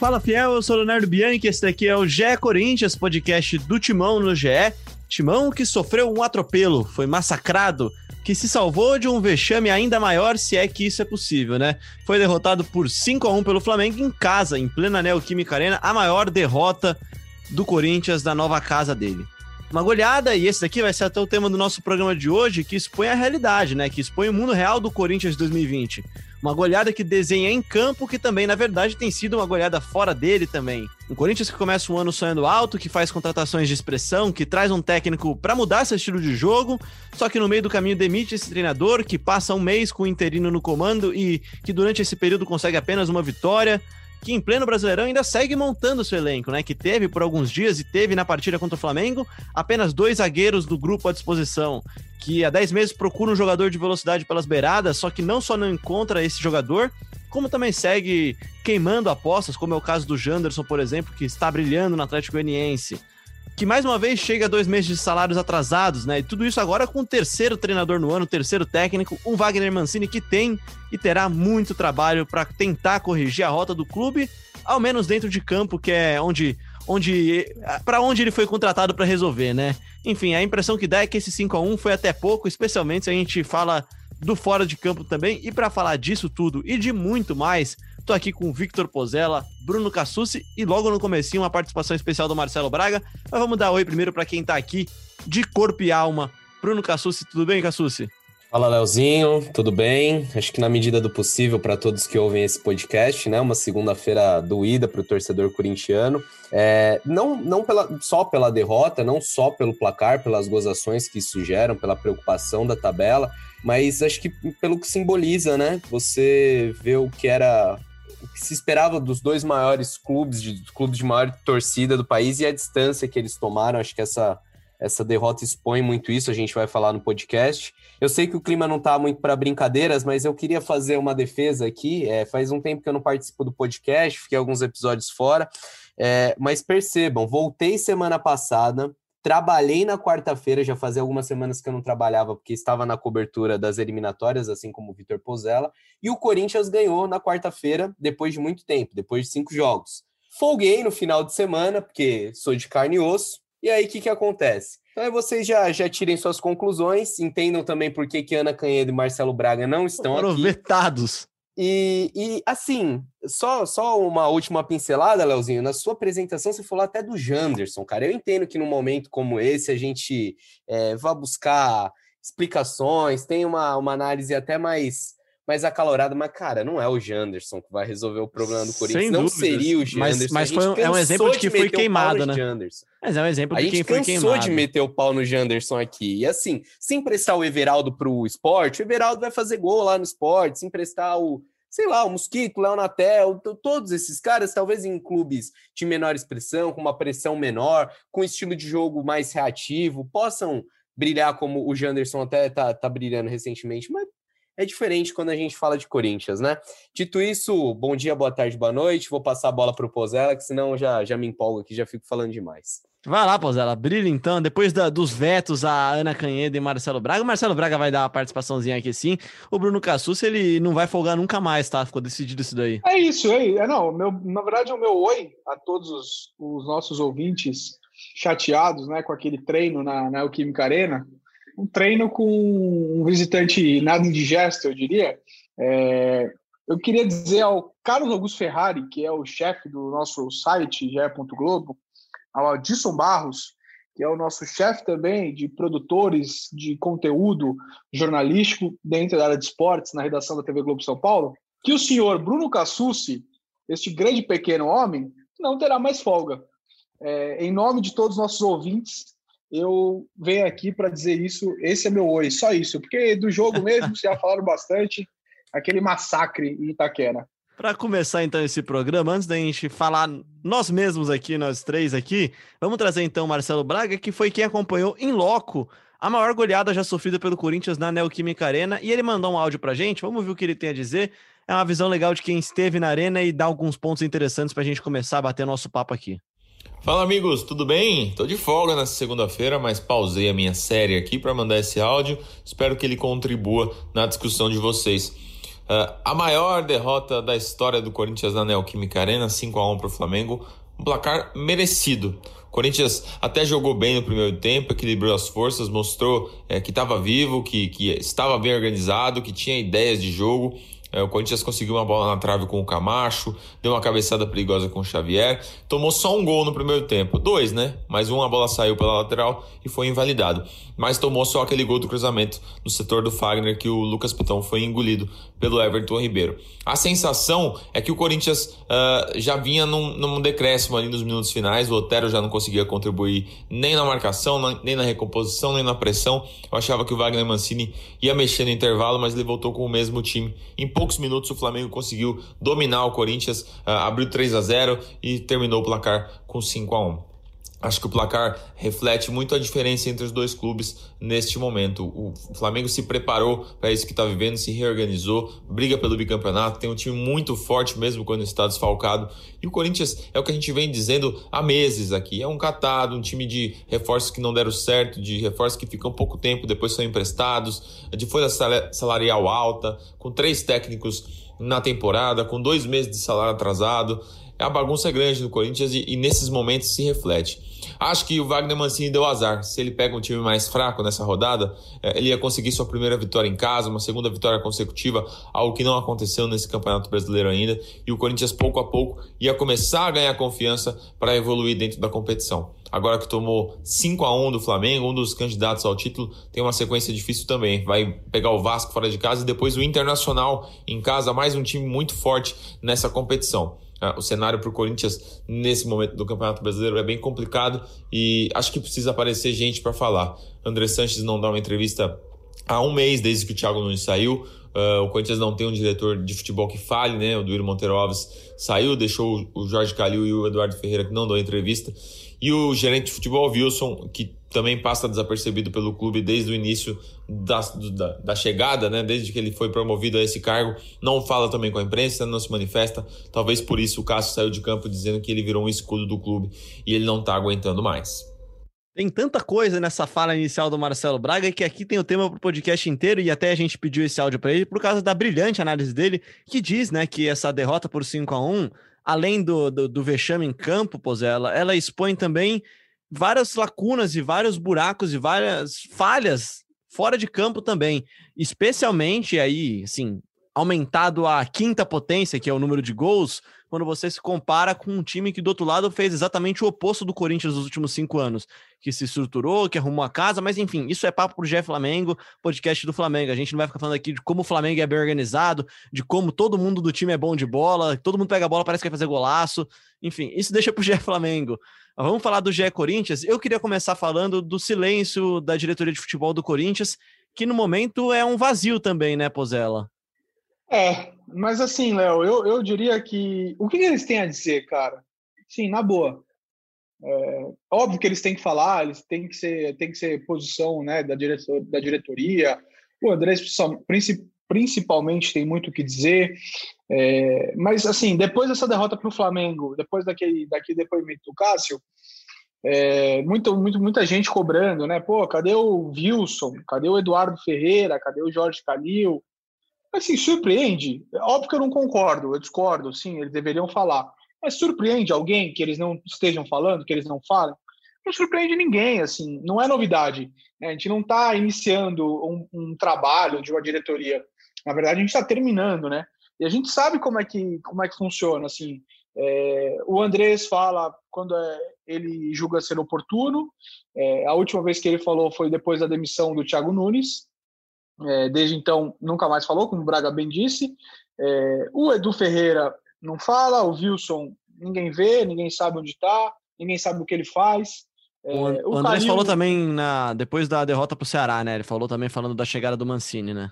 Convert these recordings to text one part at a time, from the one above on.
Fala Fiel, eu sou o Leonardo Bianchi, esse daqui é o GE Corinthians, podcast do Timão no GE. Timão que sofreu um atropelo, foi massacrado, que se salvou de um vexame ainda maior, se é que isso é possível, né? Foi derrotado por 5-1 pelo Flamengo em casa, em plena Neo Química Arena, a maior derrota do Corinthians da nova casa dele. Uma goleada, e esse daqui vai ser até o tema do nosso programa de hoje, que expõe a realidade, né? Que expõe o mundo real do Corinthians 2020. Uma goleada que desenha em campo, que também, na verdade, tem sido uma goleada fora dele também. Um Corinthians que começa um ano sonhando alto, que faz contratações de expressão, que traz um técnico para mudar seu estilo de jogo, só que no meio do caminho demite esse treinador, que passa um mês com o interino no comando e que durante esse período consegue apenas uma vitória, que em pleno Brasileirão ainda segue montando seu elenco, né? Que teve por alguns dias e teve na partida contra o Flamengo apenas 2 zagueiros do grupo à disposição, que há 10 meses procura um jogador de velocidade pelas beiradas, só que não só não encontra esse jogador, como também segue queimando apostas, como é o caso do Janderson, por exemplo, que está brilhando no Atlético Goianiense, que mais uma vez chega a 2 meses de salários atrasados, né? E tudo isso agora com o 3º treinador no ano, o 3º técnico, um Wagner Mancini que tem e terá muito trabalho para tentar corrigir a rota do clube, ao menos dentro de campo, que é onde ele foi contratado para resolver, né? Enfim, a impressão que dá é que esse 5-1 foi até pouco, especialmente se a gente fala do fora de campo também. E para falar disso tudo e de muito mais, tô aqui com o Victor Pozzella, Bruno Cassucci e logo no comecinho uma participação especial do Marcelo Braga. Mas vamos dar oi primeiro para quem tá aqui de corpo e alma. Bruno Cassucci, tudo bem, Cassucci? Fala, Leozinho, tudo bem? Acho que na medida do possível para todos que ouvem esse podcast, né? Uma segunda-feira doída para o torcedor corintiano. Não só pela derrota, não só pelo placar, pelas gozações que isso geram, pela preocupação da tabela, mas acho que pelo que simboliza, né? Você vê o que se esperava dos 2 maiores clubes de maior torcida do país e a distância que eles tomaram. Acho que essa derrota expõe muito isso, a gente vai falar no podcast. Eu sei que o clima não está muito para brincadeiras, mas eu queria fazer uma defesa aqui. Faz um tempo que eu não participo do podcast, fiquei alguns episódios fora. Mas percebam, voltei semana passada, trabalhei na quarta-feira, já fazia algumas semanas que eu não trabalhava, porque estava na cobertura das eliminatórias, assim como o Victor Pozzella, e o Corinthians ganhou na quarta-feira, depois de muito tempo, depois de 5 jogos. Folguei no final de semana, porque sou de carne e osso. E aí, o que acontece? Então, vocês já tirem suas conclusões, entendam também por que Ana Canhedo e Marcelo Braga não estão aqui. Vetados. E assim, só uma última pincelada, Leozinho. Na sua apresentação, você falou até do Janderson, cara. Eu entendo que num momento como esse, a gente vá buscar explicações, tem uma análise até mais acalorada, mas, cara, não é o Janderson que vai resolver o problema do Corinthians. Sem dúvida. Seria o Janderson. Mas é um exemplo de que foi queimado, né? Mas é um exemplo de quem foi queimado. A gente cansou de meter o pau no Janderson aqui. E assim, se emprestar o Everaldo pro Sport, o Everaldo vai fazer gol lá no Sport. Se emprestar o Mosquito, Léo Natel, todos esses caras, talvez em clubes de menor expressão, com uma pressão menor, com um estilo de jogo mais reativo, possam brilhar como o Janderson até tá brilhando recentemente, mas é diferente quando a gente fala de Corinthians, né? Dito isso, bom dia, boa tarde, boa noite. Vou passar a bola para o Pozzella, que senão já me empolgo aqui, já fico falando demais. Vai lá, Pozzella, brilha então. Depois dos vetos a Ana Canhedo e Marcelo Braga, o Marcelo Braga vai dar uma participaçãozinha aqui sim. O Bruno Cassucci, ele não vai folgar nunca mais, tá? Ficou decidido isso daí. É isso aí. Na verdade, é o meu oi a todos os nossos ouvintes chateados, né, com aquele treino na Neo Química Arena. Um treino com um visitante nada indigesto, eu diria. Eu queria dizer ao Carlos Augusto Ferrari, que é o chefe do nosso site, GE.globo, ao Adilson Barros, que é o nosso chefe também de produtores de conteúdo jornalístico dentro da área de esportes, na redação da TV Globo São Paulo, que o senhor Bruno Cassucci, este grande pequeno homem, não terá mais folga. Em nome de todos os nossos ouvintes, eu venho aqui para dizer isso, esse é meu oi, só isso, porque do jogo mesmo já falaram bastante, aquele massacre em Itaquera. Para começar então esse programa, antes da gente falar nós mesmos aqui, nós três aqui, vamos trazer então o Marcelo Braga, que foi quem acompanhou em loco a maior goleada já sofrida pelo Corinthians na Neo Química Arena, e ele mandou um áudio para a gente, vamos ver o que ele tem a dizer, é uma visão legal de quem esteve na arena e dá alguns pontos interessantes para a gente começar a bater nosso papo aqui. Fala amigos, tudo bem? Tô de folga nessa segunda-feira, mas pausei a minha série aqui para mandar esse áudio. Espero que ele contribua na discussão de vocês. A maior derrota da história do Corinthians na Neo Química Arena, 5-1 para o Flamengo, um placar merecido. O Corinthians até jogou bem no primeiro tempo, equilibrou as forças, mostrou que estava vivo, que estava bem organizado, que tinha ideias de jogo. O Corinthians conseguiu uma bola na trave com o Camacho, deu uma cabeçada perigosa com o Xavier, tomou só um gol no primeiro tempo, dois, né? Mas uma bola saiu pela lateral e foi invalidado. Mas tomou só aquele gol do cruzamento no setor do Fagner, que o Lucas Piton foi engolido pelo Everton Ribeiro. A sensação é que o Corinthians já vinha num decréscimo ali nos minutos finais. O Otero já não conseguia contribuir nem na marcação, nem na recomposição, nem na pressão. Eu achava que o Wagner Mancini ia mexer no intervalo, mas ele voltou com o mesmo time. Em poucos minutos o Flamengo conseguiu dominar o Corinthians, abriu 3-0 e terminou o placar com 5-1. Acho que o placar reflete muito a diferença entre os dois clubes neste momento. O Flamengo se preparou para isso que está vivendo, se reorganizou, briga pelo bicampeonato, tem um time muito forte mesmo quando está desfalcado. E o Corinthians é o que a gente vem dizendo há meses aqui. É um catado, um time de reforços que não deram certo, de reforços que ficam pouco tempo, depois são emprestados, de folha salarial alta, com 3 técnicos na temporada, com 2 meses de salário atrasado. A bagunça é grande no Corinthians e nesses momentos se reflete. Acho que o Wagner Mancini deu azar. Se ele pega um time mais fraco nessa rodada, ele ia conseguir sua primeira vitória em casa, uma segunda vitória consecutiva, algo que não aconteceu nesse Campeonato Brasileiro ainda. E o Corinthians, pouco a pouco, ia começar a ganhar confiança para evoluir dentro da competição. Agora que tomou 5-1 do Flamengo, um dos candidatos ao título, tem uma sequência difícil também. Vai pegar o Vasco fora de casa e depois o Internacional em casa, mais um time muito forte nessa competição. O cenário para o Corinthians nesse momento do Campeonato Brasileiro é bem complicado e acho que precisa aparecer gente para falar. André Sanches não dá uma entrevista há um mês desde que o Thiago Nunes saiu. O Corinthians não tem um diretor de futebol que fale, né? O Duílio Monteiro Alves saiu, deixou o Jorge Calil e o Eduardo Ferreira, que não dão entrevista. E o gerente de futebol, Wilson, que também passa desapercebido pelo clube desde o início da chegada, né? Desde que ele foi promovido a esse cargo, não fala também com a imprensa, não se manifesta. Talvez por isso o Cássio saiu de campo dizendo que ele virou um escudo do clube e ele não está aguentando mais. Tem tanta coisa nessa fala inicial do Marcelo Braga que aqui tem o tema para o podcast inteiro e até a gente pediu esse áudio para ele por causa da brilhante análise dele, que diz, né, que essa derrota por 5-1, além do vexame em campo, Pozzella, ela expõe também várias lacunas e vários buracos e várias falhas fora de campo também, especialmente aí, assim, aumentado à quinta potência, que é o número de gols, quando você se compara com um time que do outro lado fez exatamente o oposto do Corinthians nos últimos 5 anos, que se estruturou, que arrumou a casa, mas enfim, isso é papo pro GE Flamengo, podcast do Flamengo. A gente não vai ficar falando aqui de como o Flamengo é bem organizado, de como todo mundo do time é bom de bola, todo mundo pega a bola, parece que vai fazer golaço, enfim, isso deixa pro GE Flamengo. Vamos falar do GE Corinthians. Eu queria começar falando do silêncio da diretoria de futebol do Corinthians, que no momento é um vazio também, né, Pozzella? É, mas assim, Léo, eu diria que... O que eles têm a dizer, cara? Sim, na boa. Óbvio que eles têm que falar, eles têm que ser posição, né, da diretoria. O André, principalmente, tem muito o que dizer. Mas, assim, depois dessa derrota para o Flamengo, depois daquele depoimento do Cássio, muita gente cobrando, né? Pô, cadê o Wilson? Cadê o Eduardo Ferreira? Cadê o Jorge Calil? Assim, surpreende, óbvio que eu não concordo, eu discordo, sim, eles deveriam falar, mas surpreende alguém que eles não estejam falando, que eles não falem? Não surpreende ninguém, assim, não é novidade, né? A gente não está iniciando um trabalho de uma diretoria, na verdade a gente está terminando, né, e a gente sabe como é que funciona, assim, o Andrés fala quando ele julga ser oportuno, a última vez que ele falou foi depois da demissão do Thiago Nunes. Desde então, nunca mais falou, como o Braga bem disse. O Edu Ferreira não fala, o Wilson ninguém vê, ninguém sabe onde está, ninguém sabe o que ele faz. O André Calil... falou também depois da derrota para o Ceará, né? Ele falou também falando da chegada do Mancini, né?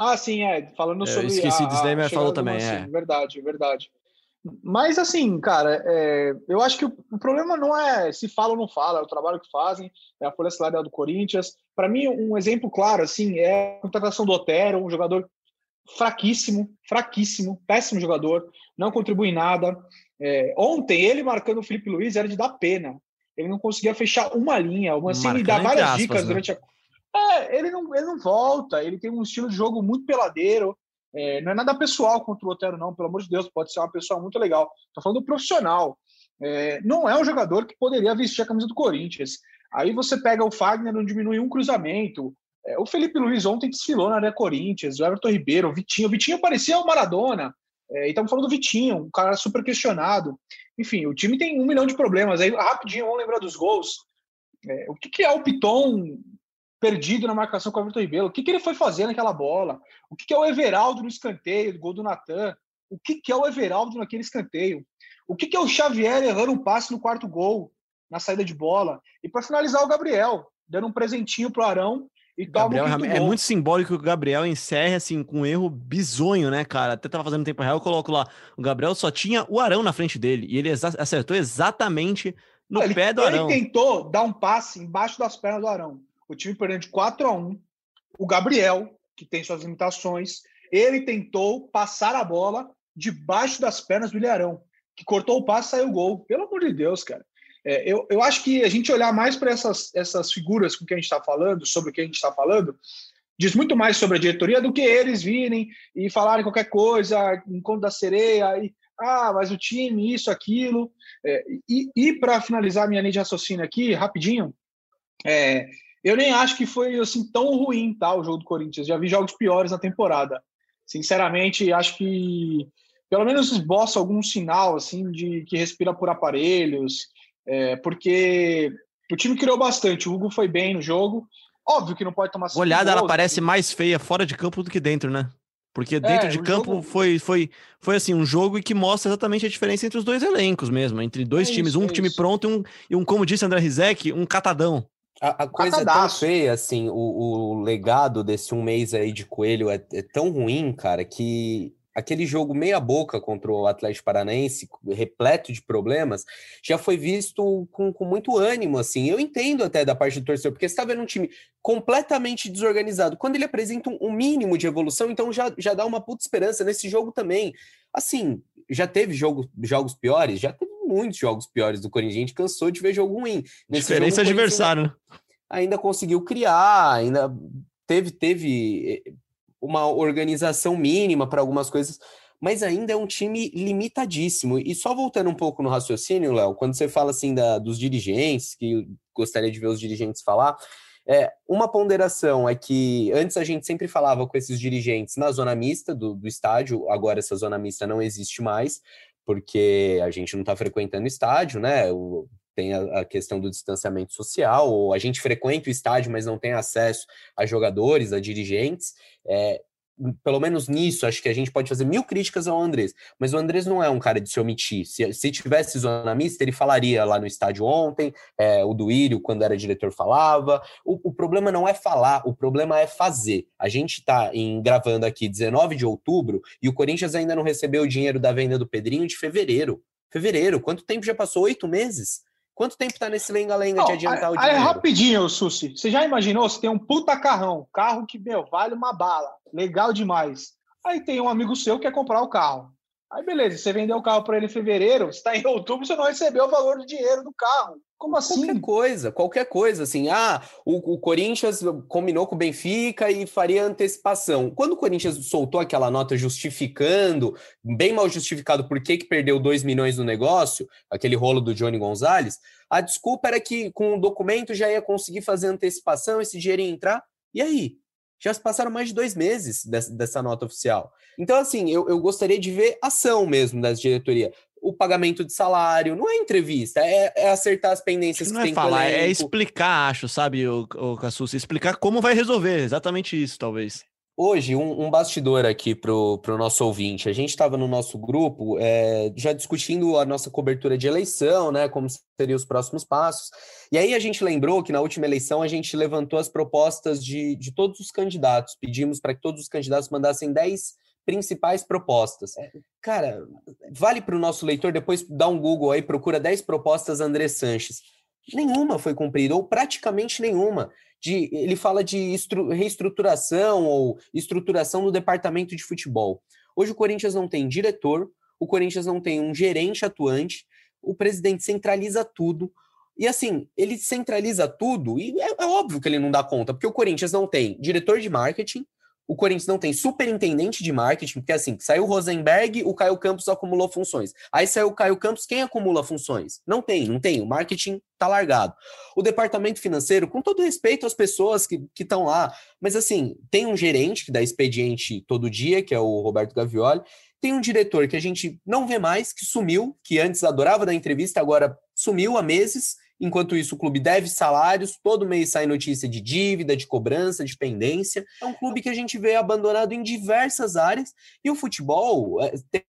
Ah, sim, falando sobre esqueci disso daí, mas falou também, Verdade. Mas assim, cara, eu acho que o problema não é se fala ou não fala, é o trabalho que fazem, é a folha salarial do Corinthians. Para mim, um exemplo claro assim, é a contratação do Otero, um jogador fraquíssimo, péssimo jogador, não contribui em nada. Ontem, ele marcando o Felipe Luiz era de dar pena, ele não conseguia fechar uma linha, o Mancini dá várias dicas, né? Durante a... ele não volta, ele tem um estilo de jogo muito peladeiro, Não é nada pessoal contra o Otero, não, pelo amor de Deus, pode ser uma pessoa muito legal. Estou falando do profissional. Não é um jogador que poderia vestir a camisa do Corinthians. Aí você pega o Fagner, não diminui um cruzamento. O Felipe Luiz ontem desfilou na área Corinthians, o Everton Ribeiro, o Vitinho. O Vitinho parecia o Maradona. E estamos falando do Vitinho, um cara super questionado. Enfim, o time tem 1 milhão de problemas. Aí, rapidinho, vamos lembrar dos gols. O que é o Piton perdido na marcação com o Everton Ribeiro? O que ele foi fazer naquela bola? O que é o Everaldo no escanteio, do gol do Natan? O que é o Everaldo naquele escanteio? O que é o Xavier errando um passe no quarto gol, na saída de bola? E para finalizar, o Gabriel, dando um presentinho pro Arão. Gabriel, é muito simbólico que o Gabriel encerre assim, com um erro bizonho, né, cara? Até tava fazendo tempo real, eu coloco lá. O Gabriel só tinha o Arão na frente dele e ele acertou exatamente no pé do Arão. Ele tentou dar um passe embaixo das pernas do Arão. O time perdeu de 4-1. O Gabriel, que tem suas limitações, ele tentou passar a bola debaixo das pernas do Ilharão, que cortou o passe e saiu o gol. Pelo amor de Deus, cara. Eu acho que a gente olhar mais para essas figuras com que a gente está falando, sobre o que a gente está falando, diz muito mais sobre a diretoria do que eles virem e falarem qualquer coisa, encontro da sereia, e, mas o time, isso, aquilo. E para finalizar minha linha de raciocínio aqui, rapidinho, eu nem acho que foi assim, tão ruim, tá, o jogo do Corinthians. Já vi jogos piores na temporada. Sinceramente, acho que pelo menos esboça algum sinal assim, de que respira por aparelhos. Porque o time criou bastante, o Hugo foi bem no jogo, óbvio que não pode tomar... Olhada, ela parece mais feia fora de campo do que dentro, né? Porque dentro de campo jogo... foi assim, um jogo que mostra exatamente a diferença entre os dois elencos mesmo, entre dois times, um time pronto e um, como disse André Rizek, um catadão. A coisa é tão feia, assim, o legado desse um mês aí de Coelho é tão ruim, cara, que... Aquele jogo meia-boca contra o Atlético Paranaense, repleto de problemas, já foi visto com muito ânimo, assim. Eu entendo até da parte do torcedor, porque você está vendo um time completamente desorganizado. Quando ele apresenta um mínimo de evolução, então já dá uma puta esperança nesse jogo também. Assim, já teve jogos piores? Já teve muitos jogos piores do Corinthians. A gente cansou de ver jogo ruim. Nesse diferença jogo, adversário. Ainda conseguiu criar, ainda teve uma organização mínima para algumas coisas, mas ainda é um time limitadíssimo. E só voltando um pouco no raciocínio, Léo, quando você fala assim dos dirigentes, que eu gostaria de ver os dirigentes falar, uma ponderação é que antes a gente sempre falava com esses dirigentes na zona mista do estádio, agora essa zona mista não existe mais, porque a gente não está frequentando o estádio, né? Tem a questão do distanciamento social, ou a gente frequenta o estádio, mas não tem acesso a jogadores, a dirigentes. Pelo menos nisso, acho que a gente pode fazer mil críticas ao Andrés, mas o Andrés não é um cara de se omitir. Se tivesse zona mista, ele falaria lá no estádio ontem, o Duílio, quando era diretor, falava. O problema não é falar, o problema é fazer. A gente está gravando aqui 19 de outubro e o Corinthians ainda não recebeu o dinheiro da venda do Pedrinho de fevereiro. Fevereiro, quanto tempo já passou? 8 meses? Quanto tempo tá nesse lenga-lenga de adiantar o dinheiro? É rapidinho, Sussi. Você já imaginou? Você tem um puta carro que, vale uma bala. Legal demais. Aí tem um amigo seu que quer comprar o carro. Aí, beleza, você vendeu o carro para ele em fevereiro, você tá em outubro, você não recebeu o valor do dinheiro do carro. Como assim? Qualquer coisa, assim. O Corinthians combinou com o Benfica e faria antecipação. Quando o Corinthians soltou aquela nota justificando, bem mal justificado, por que perdeu 2 milhões no negócio, aquele rolo do Johnny Gonzalez, a desculpa era que com o documento já ia conseguir fazer antecipação, esse dinheiro ia entrar, e aí? Já se passaram mais de 2 meses dessa nota oficial. Então, assim, eu gostaria de ver ação mesmo da diretoria. O pagamento de salário, não é entrevista, é acertar as pendências que tem com o elenco. Não é falar, é explicar, acho, sabe, o Cassucci, explicar como vai resolver, exatamente isso, talvez. Hoje, um bastidor aqui pro nosso ouvinte. A gente estava no nosso grupo já discutindo a nossa cobertura de eleição, né? Como seriam os próximos passos. E aí a gente lembrou que na última eleição a gente levantou as propostas de todos os candidatos. Pedimos para que todos os candidatos mandassem 10 principais propostas. Cara, vale para o nosso leitor, depois dá um Google aí, procura 10 propostas André Sanches. Nenhuma foi cumprida, ou praticamente nenhuma. Ele fala de reestruturação ou estruturação do departamento de futebol. Hoje o Corinthians não tem diretor, o Corinthians não tem um gerente atuante, o presidente centraliza tudo. E assim, ele centraliza tudo e é óbvio que ele não dá conta, porque o Corinthians não tem diretor de marketing, O Corinthians não tem superintendente de marketing, porque assim, saiu o Rosenberg, o Caio Campos acumulou funções. Aí saiu o Caio Campos, quem acumula funções? Não tem. O marketing tá largado. O departamento financeiro, com todo respeito às pessoas que estão lá, mas assim, tem um gerente que dá expediente todo dia, que é o Roberto Gavioli. Tem um diretor que a gente não vê mais, que sumiu, que antes adorava dar entrevista, agora sumiu há meses. Enquanto isso, o clube deve salários, todo mês sai notícia de dívida, de cobrança, de pendência. É um clube que a gente vê abandonado em diversas áreas. E o futebol,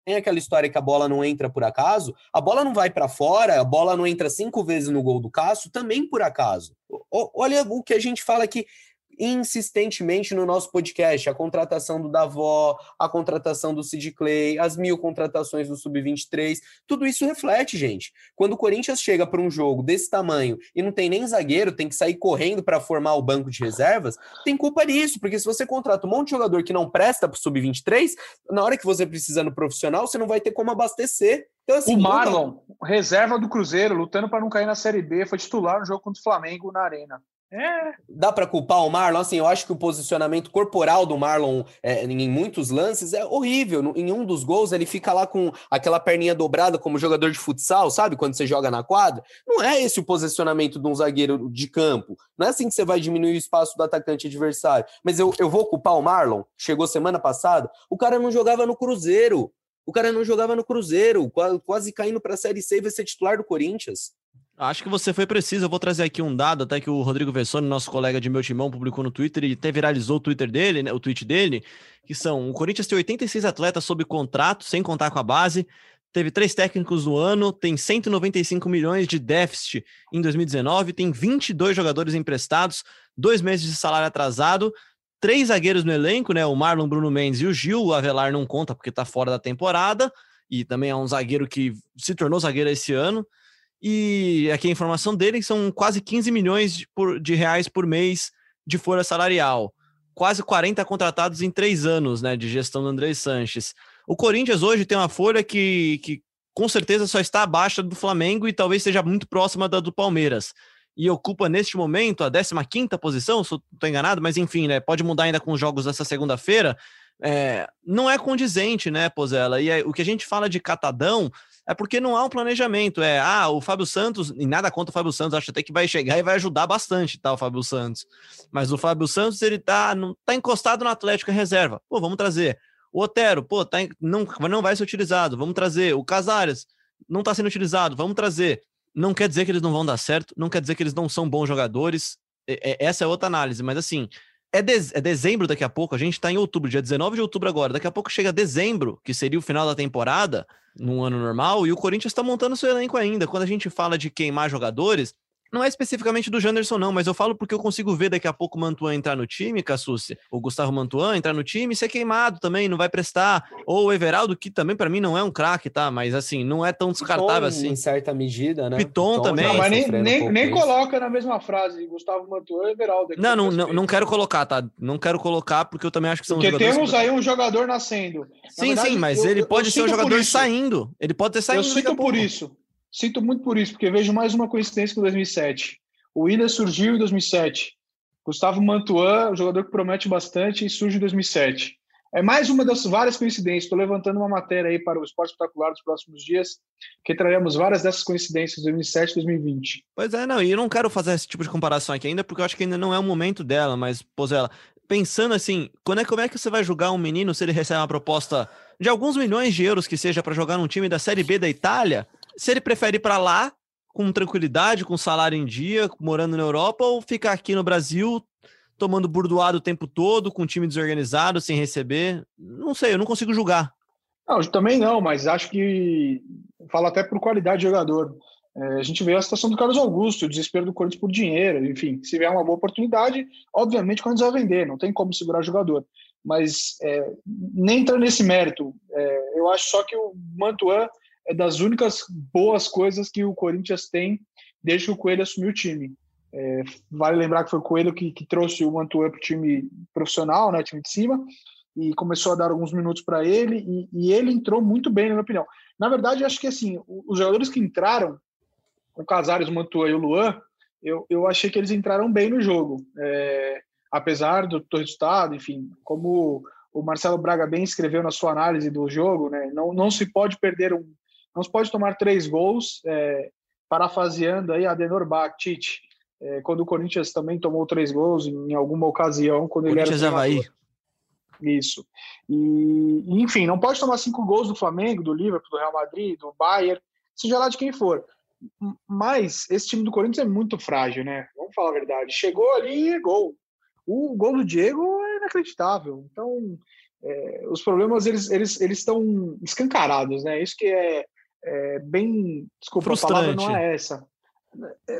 tem aquela história que a bola não entra por acaso, a bola não vai para fora, a bola não entra 5 vezes no gol do Cássio, também por acaso. Olha o que a gente fala aqui insistentemente no nosso podcast, a contratação do Davó, a contratação do Sid Clay, as 1000 contratações do Sub-23, tudo isso reflete, gente. Quando o Corinthians chega para um jogo desse tamanho e não tem nem zagueiro, tem que sair correndo para formar o banco de reservas, tem culpa disso, porque se você contrata um monte de jogador que não presta para o Sub-23, na hora que você precisa no profissional, você não vai ter como abastecer. Então, assim, o Marlon, reserva do Cruzeiro, lutando para não cair na Série B, foi titular no jogo contra o Flamengo na Arena. É. Dá para culpar o Marlon? Assim, eu acho que o posicionamento corporal do Marlon em muitos lances é horrível. Em um dos gols, ele fica lá com aquela perninha dobrada como jogador de futsal, sabe? Quando você joga na quadra. Não é esse o posicionamento de um zagueiro de campo. Não é assim que você vai diminuir o espaço do atacante adversário. Mas eu vou culpar o Marlon? Chegou semana passada, o cara não jogava no Cruzeiro. Quase caindo para a Série C e vai ser titular do Corinthians. Acho que você foi preciso, eu vou trazer aqui um dado, até que o Rodrigo Vessone, nosso colega de Meu Timão, publicou no Twitter e até viralizou o tweet dele, que são, o Corinthians tem 86 atletas sob contrato, sem contar com a base, teve 3 técnicos no ano, tem 195 milhões de déficit em 2019, tem 22 jogadores emprestados, 2 meses de salário atrasado, 3 zagueiros no elenco, né? O Marlon, Bruno Mendes e o Gil, o Avelar não conta porque está fora da temporada, e também é um zagueiro que se tornou zagueiro esse ano. E aqui a informação dele são quase 15 milhões de reais por mês de folha salarial. Quase 40 contratados em 3 anos, né, de gestão do André Sanches. O Corinthians hoje tem uma folha que com certeza só está abaixo do Flamengo e talvez seja muito próxima da do Palmeiras. E ocupa neste momento a 15ª posição, se eu não estou enganado, mas enfim, né, pode mudar ainda com os jogos dessa segunda-feira. Não é condizente, né, Pozzella? E o que a gente fala de catadão... É porque não há um planejamento. O Fábio Santos, e nada contra o Fábio Santos, acho até que vai chegar e vai ajudar bastante, tá, o Fábio Santos. Mas o Fábio Santos, ele tá encostado no Atlético em reserva. Pô, vamos trazer. O Otero, pô, não vai ser utilizado, vamos trazer. O Cazares, não tá sendo utilizado, vamos trazer. Não quer dizer que eles não vão dar certo, não quer dizer que eles não são bons jogadores. Essa é outra análise, mas assim... É dezembro daqui a pouco, a gente tá em outubro, dia 19 de outubro agora, daqui a pouco chega dezembro, que seria o final da temporada, num ano normal, e o Corinthians tá montando seu elenco ainda. Quando a gente fala de queimar jogadores, não é especificamente do Janderson não, mas eu falo porque eu consigo ver daqui a pouco o Mantuan entrar no time, Cassucci, o Gustavo Mantuan entrar no time e ser queimado também, não vai prestar, ou o Everaldo, que também pra mim não é um craque, tá, mas assim, não é tão descartável assim. Em certa medida, né? Piton também. Não, mas nem coloca na mesma frase, Gustavo Mantuan e Everaldo. Não quero colocar, tá? Não quero colocar porque eu também acho que são jogadores... Porque temos aí um jogador nascendo. Sim, mas ele pode ser um jogador saindo. Ele pode ter saído. Eu sinto por isso. Sinto muito por isso, porque vejo mais uma coincidência com 2007. O Willian surgiu em 2007. Gustavo Mantuan, um jogador que promete bastante, surge em 2007. É mais uma das várias coincidências. Estou levantando uma matéria aí para o Esporte Espetacular dos próximos dias, que traremos várias dessas coincidências de 2007 e 2020. Pois é, não, e eu não quero fazer esse tipo de comparação aqui ainda, porque eu acho que ainda não é o momento dela, mas, Pozzella, pensando assim, como é que você vai julgar um menino se ele recebe uma proposta de alguns milhões de euros que seja para jogar num time da Série B da Itália? Se ele prefere ir para lá, com tranquilidade, com salário em dia, morando na Europa, ou ficar aqui no Brasil, tomando burdoado o tempo todo, com um time desorganizado, sem receber? Não sei, eu não consigo julgar. Não, também não, mas acho que... Falo até por qualidade de jogador. A gente vê a situação do Carlos Augusto, o desespero do Corinthians por dinheiro, enfim, se vier uma boa oportunidade, obviamente o Corinthians vai vender, não tem como segurar jogador. Mas nem entra nesse mérito. Eu acho só que o Mantuan... é das únicas boas coisas que o Corinthians tem desde que o Coelho assumiu o time. Vale lembrar que foi o Coelho que trouxe o Mantuan para o time profissional, né, time de cima, e começou a dar alguns minutos para ele, e ele entrou muito bem, na minha opinião. Na verdade, eu acho que assim, os jogadores que entraram, o Cazares, o Mantuan e o Luan, eu achei que eles entraram bem no jogo. apesar do resultado, enfim, como o Marcelo Braga bem escreveu na sua análise do jogo, né, não se pode perder não se pode tomar 3 gols, parafraseando aí Adenor Baktite, quando o Corinthians também tomou 3 gols em alguma ocasião, quando ele era treinador. Havaí. Isso. E, enfim, não pode tomar 5 gols do Flamengo, do Liverpool, do Real Madrid, do Bayern, seja lá de quem for. Mas esse time do Corinthians é muito frágil, né? Vamos falar a verdade. Chegou ali e é gol. O gol do Diego é inacreditável. Então, os problemas, eles estão escancarados, né? Isso que é bem... Desculpa, frustrante. A palavra não é essa.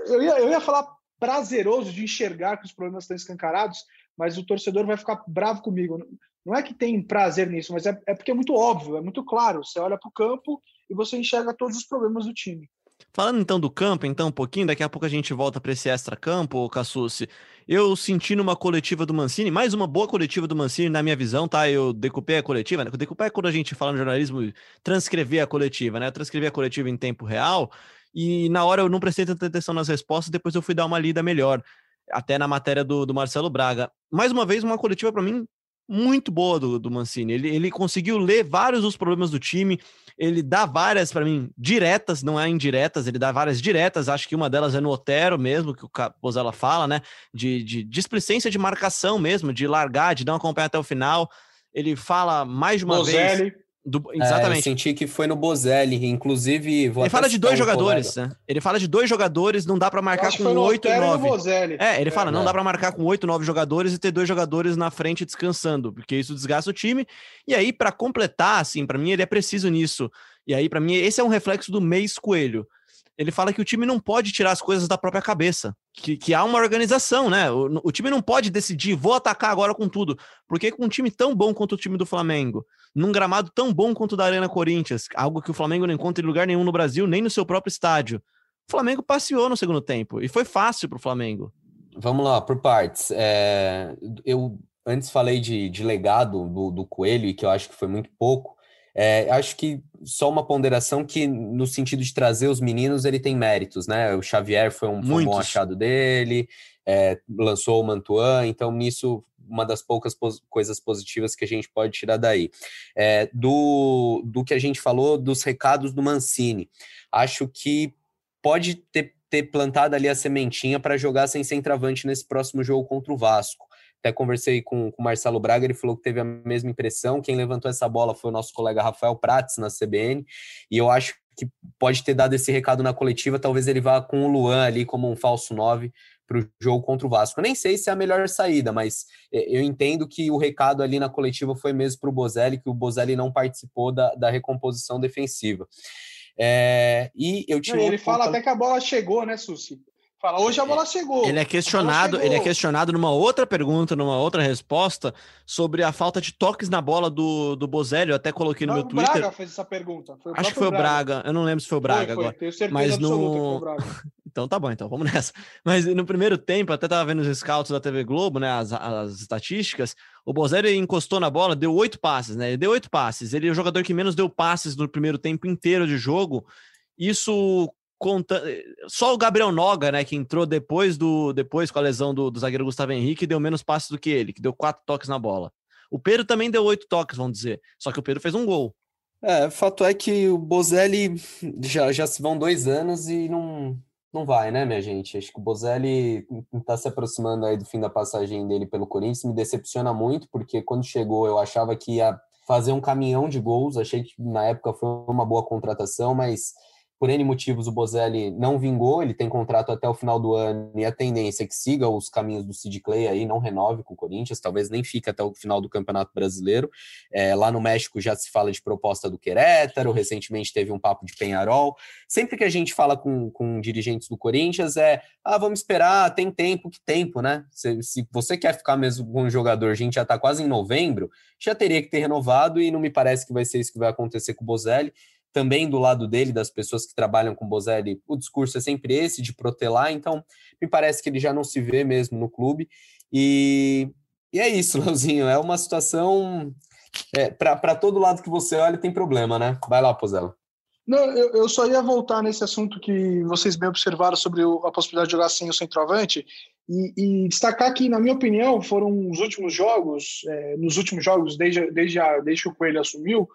Eu ia falar prazeroso de enxergar que os problemas estão escancarados, mas o torcedor vai ficar bravo comigo. Não é que tem prazer nisso, mas é porque é muito óbvio, é muito claro. Você olha para o campo e você enxerga todos os problemas do time. Falando então do campo, então um pouquinho, daqui a pouco a gente volta para esse extra-campo, Cassucci. Eu senti numa coletiva do Mancini, mais uma boa coletiva do Mancini na minha visão, tá? Eu decupei a coletiva, né? Decupar é quando a gente fala no jornalismo, transcrever a coletiva, né? Eu transcrevi a coletiva em tempo real e na hora eu não prestei tanta atenção nas respostas, depois eu fui dar uma lida melhor, até na matéria do Marcelo Braga. Mais uma vez, uma coletiva para mim muito boa do Mancini. Ele conseguiu ler vários dos problemas do time, ele dá várias, para mim, diretas, não é indiretas, ele dá várias diretas, acho que uma delas é no Otero mesmo, que o Pozzella fala, né, de displicência de marcação mesmo, de largar, de não acompanhar até o final. Ele fala mais de uma vez... Exatamente. Eu senti que foi no Boselli, inclusive... Ele fala de 2 jogadores, né? Ele fala de 2 jogadores, não dá pra marcar com 8 e 9. Ele fala, não dá pra marcar com 8, 9 jogadores e ter 2 jogadores na frente descansando, porque isso desgasta o time. E aí, pra completar, assim, pra mim ele é preciso nisso. E aí, pra mim, esse é um reflexo do Mês Coelho. Ele fala que o time não pode tirar as coisas da própria cabeça, que há uma organização, né? O time não pode decidir, vou atacar agora com tudo, porque com um time tão bom quanto o time do Flamengo, num gramado tão bom quanto o da Arena Corinthians, algo que o Flamengo não encontra em lugar nenhum no Brasil, nem no seu próprio estádio, o Flamengo passeou no segundo tempo, e foi fácil para o Flamengo. Vamos lá, por partes. Eu antes falei de legado do Coelho, e que eu acho que foi muito pouco. Acho que só uma ponderação que, no sentido de trazer os meninos, ele tem méritos, né? O Xavier foi um bom achado dele, lançou o Mantuan, então nisso uma das poucas coisas positivas que a gente pode tirar daí. Do que a gente falou dos recados do Mancini, acho que pode ter plantado ali a sementinha para jogar sem centroavante nesse próximo jogo contra o Vasco. Até conversei com o Marcelo Braga, ele falou que teve a mesma impressão. Quem levantou essa bola foi o nosso colega Rafael Prates, na CBN, e eu acho que pode ter dado esse recado na coletiva. Talvez ele vá com o Luan ali como um falso 9 para o jogo contra o Vasco. Eu nem sei se é a melhor saída, mas eu entendo que o recado ali na coletiva foi mesmo para o Boselli, que o Boselli não participou da recomposição defensiva. Ele fala até que a bola chegou, né, Susi? Fala, hoje a bola chegou. Ele é questionado numa outra pergunta, numa outra resposta, sobre a falta de toques na bola do Boselli. Eu até coloquei no meu Twitter. O Braga fez essa pergunta. Acho que foi o Braga. Eu não lembro se foi o Braga agora. Tenho certeza absoluta que foi o Braga. Então tá bom, então vamos nessa. Mas no primeiro tempo, até tava vendo os scouts da TV Globo, né, as estatísticas, o Boselli encostou na bola, deu 8 passes, né? Ele deu 8 passes. Ele é o jogador que menos deu passes no primeiro tempo inteiro de jogo. Isso... Só o Gabriel Noga, né, que entrou depois com a lesão do zagueiro Gustavo Henrique, deu menos passes do que ele, que deu 4 toques na bola. O Pedro também deu 8 toques, vamos dizer, só que o Pedro fez um gol. O fato é que o Boselli já se vão 2 anos e não vai, né, minha gente? Acho que o Boselli está se aproximando aí do fim da passagem dele pelo Corinthians, me decepciona muito, porque quando chegou eu achava que ia fazer um caminhão de gols, achei que na época foi uma boa contratação, mas... Por N motivos, o Boselli não vingou, ele tem contrato até o final do ano e a tendência é que siga os caminhos do Sid Clay aí, não renove com o Corinthians, talvez nem fique até o final do Campeonato Brasileiro. Lá no México já se fala de proposta do Querétaro, recentemente teve um papo de Peñarol. Sempre que a gente fala com dirigentes do Corinthians vamos esperar, tem tempo, que tempo, né? Se você quer ficar mesmo com um jogador, a gente já está quase em novembro, já teria que ter renovado e não me parece que vai ser isso que vai acontecer com o Boselli. Também do lado dele, das pessoas que trabalham com o Boselli, o discurso é sempre esse, de protelar, então me parece que ele já não se vê mesmo no clube, e é isso, Leozinho, é uma situação, para todo lado que você olha tem problema, né? Vai lá, Pozzella. Não, eu só ia voltar nesse assunto que vocês bem observaram sobre a possibilidade de jogar sem o centroavante, E destacar que, na minha opinião, foram os últimos jogos, desde que o Coelho assumiu,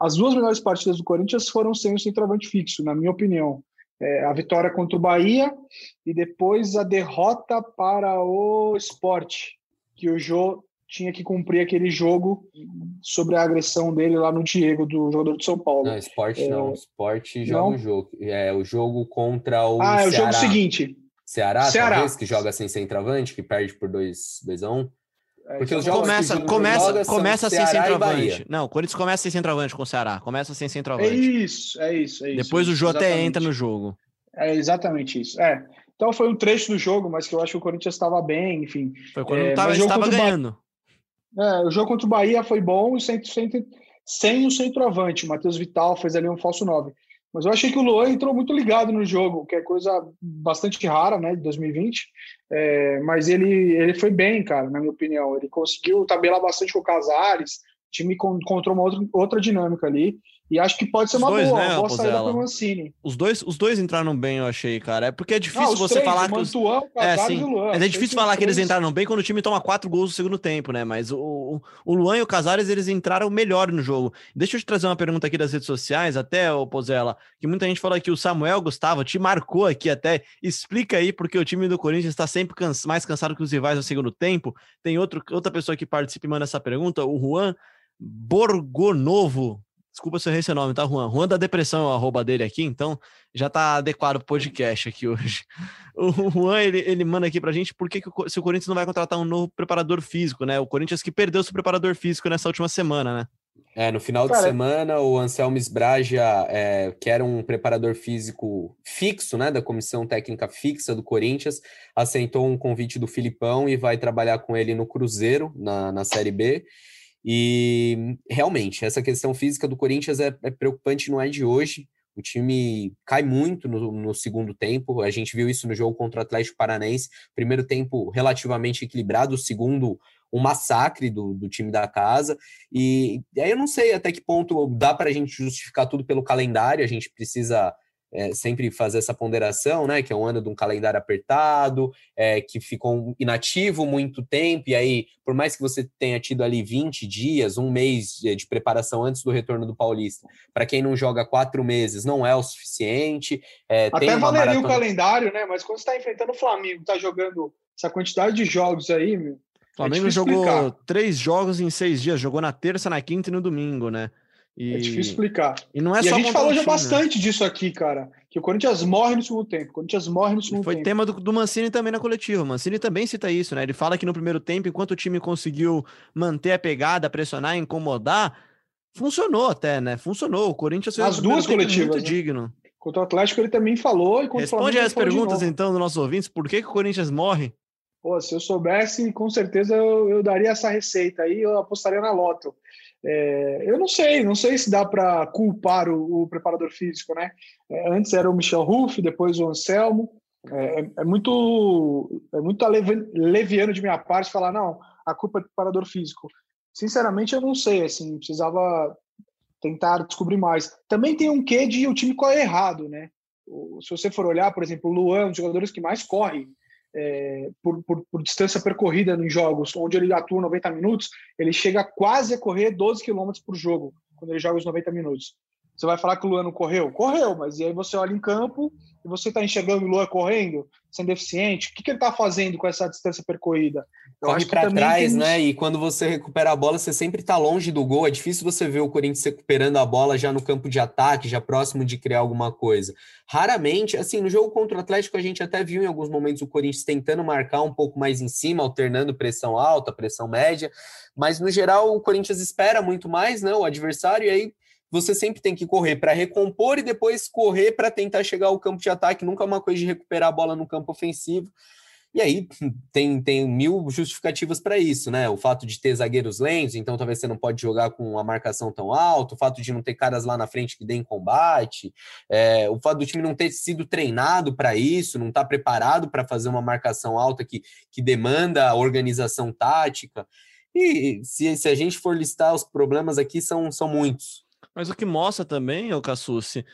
as duas melhores partidas do Corinthians foram sem o centroavante fixo, na minha opinião. A vitória contra o Bahia e depois a derrota para o Sport, que o Jô tinha que cumprir aquele jogo sobre a agressão dele lá no Diego, do jogador de São Paulo. Não, Sport não. Sport joga não. O jogo. É o jogo contra o Ceará. Ah, é o jogo seguinte. Ceará, talvez, que joga sem centroavante, que perde por 2-1. Porque os começa sem centroavante. Não, o Corinthians começa sem centroavante com o Ceará. Começa sem centroavante. É isso. Depois o Jô até entra no jogo. É exatamente isso. É. Então foi um trecho do jogo, mas que eu acho que o Corinthians estava bem, enfim. Foi quando estava ganhando. O jogo contra o Bahia foi bom, sem o centroavante. O Matheus Vital fez ali um falso 9. Mas eu achei que o Luan entrou muito ligado no jogo, que é coisa bastante rara, né, de 2020. Mas ele foi bem, cara, na minha opinião. Ele conseguiu tabelar bastante com o Cazares, o time encontrou uma outra dinâmica ali. E acho que pode ser uma boa saída pro Mancini. Os dois entraram bem, eu achei, cara. É porque é difícil você falar que... É difícil falar que eles entraram bem quando o time toma 4 gols no segundo tempo, né? Mas o Luan e o Cazares, eles entraram melhor no jogo. Deixa eu te trazer uma pergunta aqui das redes sociais, até, ô Pozzella, que muita gente falou que o Samuel Gustavo te marcou aqui até. Explica aí porque o time do Corinthians está sempre mais cansado que os rivais no segundo tempo. Tem outra pessoa que participa e manda essa pergunta, o Juan Borgonovo. Desculpa se eu errei seu nome, tá, Juan? Juan da Depressão é o arroba dele aqui, então já tá adequado pro podcast aqui hoje. O Juan, ele manda aqui pra gente por que se o Corinthians não vai contratar um novo preparador físico, né? O Corinthians que perdeu seu preparador físico nessa última semana, né? No final de semana, o Anselmo Esbraja, que era um preparador físico fixo, né, da comissão técnica fixa do Corinthians, aceitou um convite do Filipão e vai trabalhar com ele no Cruzeiro, na Série B. E realmente, essa questão física do Corinthians é preocupante, não é de hoje. O time cai muito no segundo tempo. A gente viu isso no jogo contra o Atlético Paranaense. Primeiro tempo relativamente equilibrado, o segundo um massacre do time da casa. E aí eu não sei até que ponto dá para a gente justificar tudo pelo calendário. A gente precisa... sempre fazer essa ponderação, né, que é um ano de um calendário apertado, que ficou inativo muito tempo, e aí, por mais que você tenha tido ali 20 dias, um mês de preparação antes do retorno do Paulista, para quem não joga 4 meses, não é o suficiente. Até tem valeria o calendário, né, mas quando você está enfrentando o Flamengo, está jogando essa quantidade de jogos aí, meu, o Flamengo jogou 3 jogos em 6 dias, jogou na terça, na quinta e no domingo, né. É difícil explicar. E não é só a gente falou já bastante disso aqui, cara. Que o Corinthians morre no segundo tempo. Foi tema do Mancini também na coletiva. O Mancini também cita isso, né? Ele fala que no primeiro tempo, enquanto o time conseguiu manter a pegada, pressionar, incomodar, funcionou até, né? Funcionou. O Corinthians fez duas coletivas, muito digno. Contra o Atlético ele também falou. E responde as perguntas, então, dos nossos ouvintes. Por que o Corinthians morre? Pô, se eu soubesse, com certeza eu daria essa receita aí. Eu apostaria na Loto. Eu não sei se dá para culpar o preparador físico, né? Antes era o Michel Ruff, depois o Anselmo. É muito leviano de minha parte falar, não, a culpa é do preparador físico. Sinceramente, eu não sei, assim, precisava tentar descobrir mais. Também tem um quê de o time correr errado, né? Se você for olhar, por exemplo, o Luan, um dos jogadores que mais corre, por distância percorrida nos jogos, onde ele atua 90 minutos, ele chega quase a correr 12 km por jogo, quando ele joga os 90 minutos. Você vai falar que o Luan não correu? Correu, mas e aí você olha em campo e você está enxergando o Luan correndo, sendo deficiente. O que ele está fazendo com essa distância percorrida? Corre para trás, né? E quando você recupera a bola, você sempre está longe do gol. É difícil você ver o Corinthians recuperando a bola já no campo de ataque, já próximo de criar alguma coisa. Raramente, assim, no jogo contra o Atlético, a gente até viu em alguns momentos o Corinthians tentando marcar um pouco mais em cima, alternando pressão alta, pressão média. Mas, no geral, o Corinthians espera muito mais, né, o adversário, e aí você sempre tem que correr para recompor e depois correr para tentar chegar ao campo de ataque. Nunca é uma coisa de recuperar a bola no campo ofensivo. E aí tem 1000 justificativas para isso, né? O fato de ter zagueiros lentos, então talvez você não pode jogar com a marcação tão alta, o fato de não ter caras lá na frente que deem combate, o fato do time não ter sido treinado para isso, não estar preparado para fazer uma marcação alta que demanda organização tática. E se a gente for listar os problemas aqui, são muitos. Mas o que mostra também, ô Cassucci,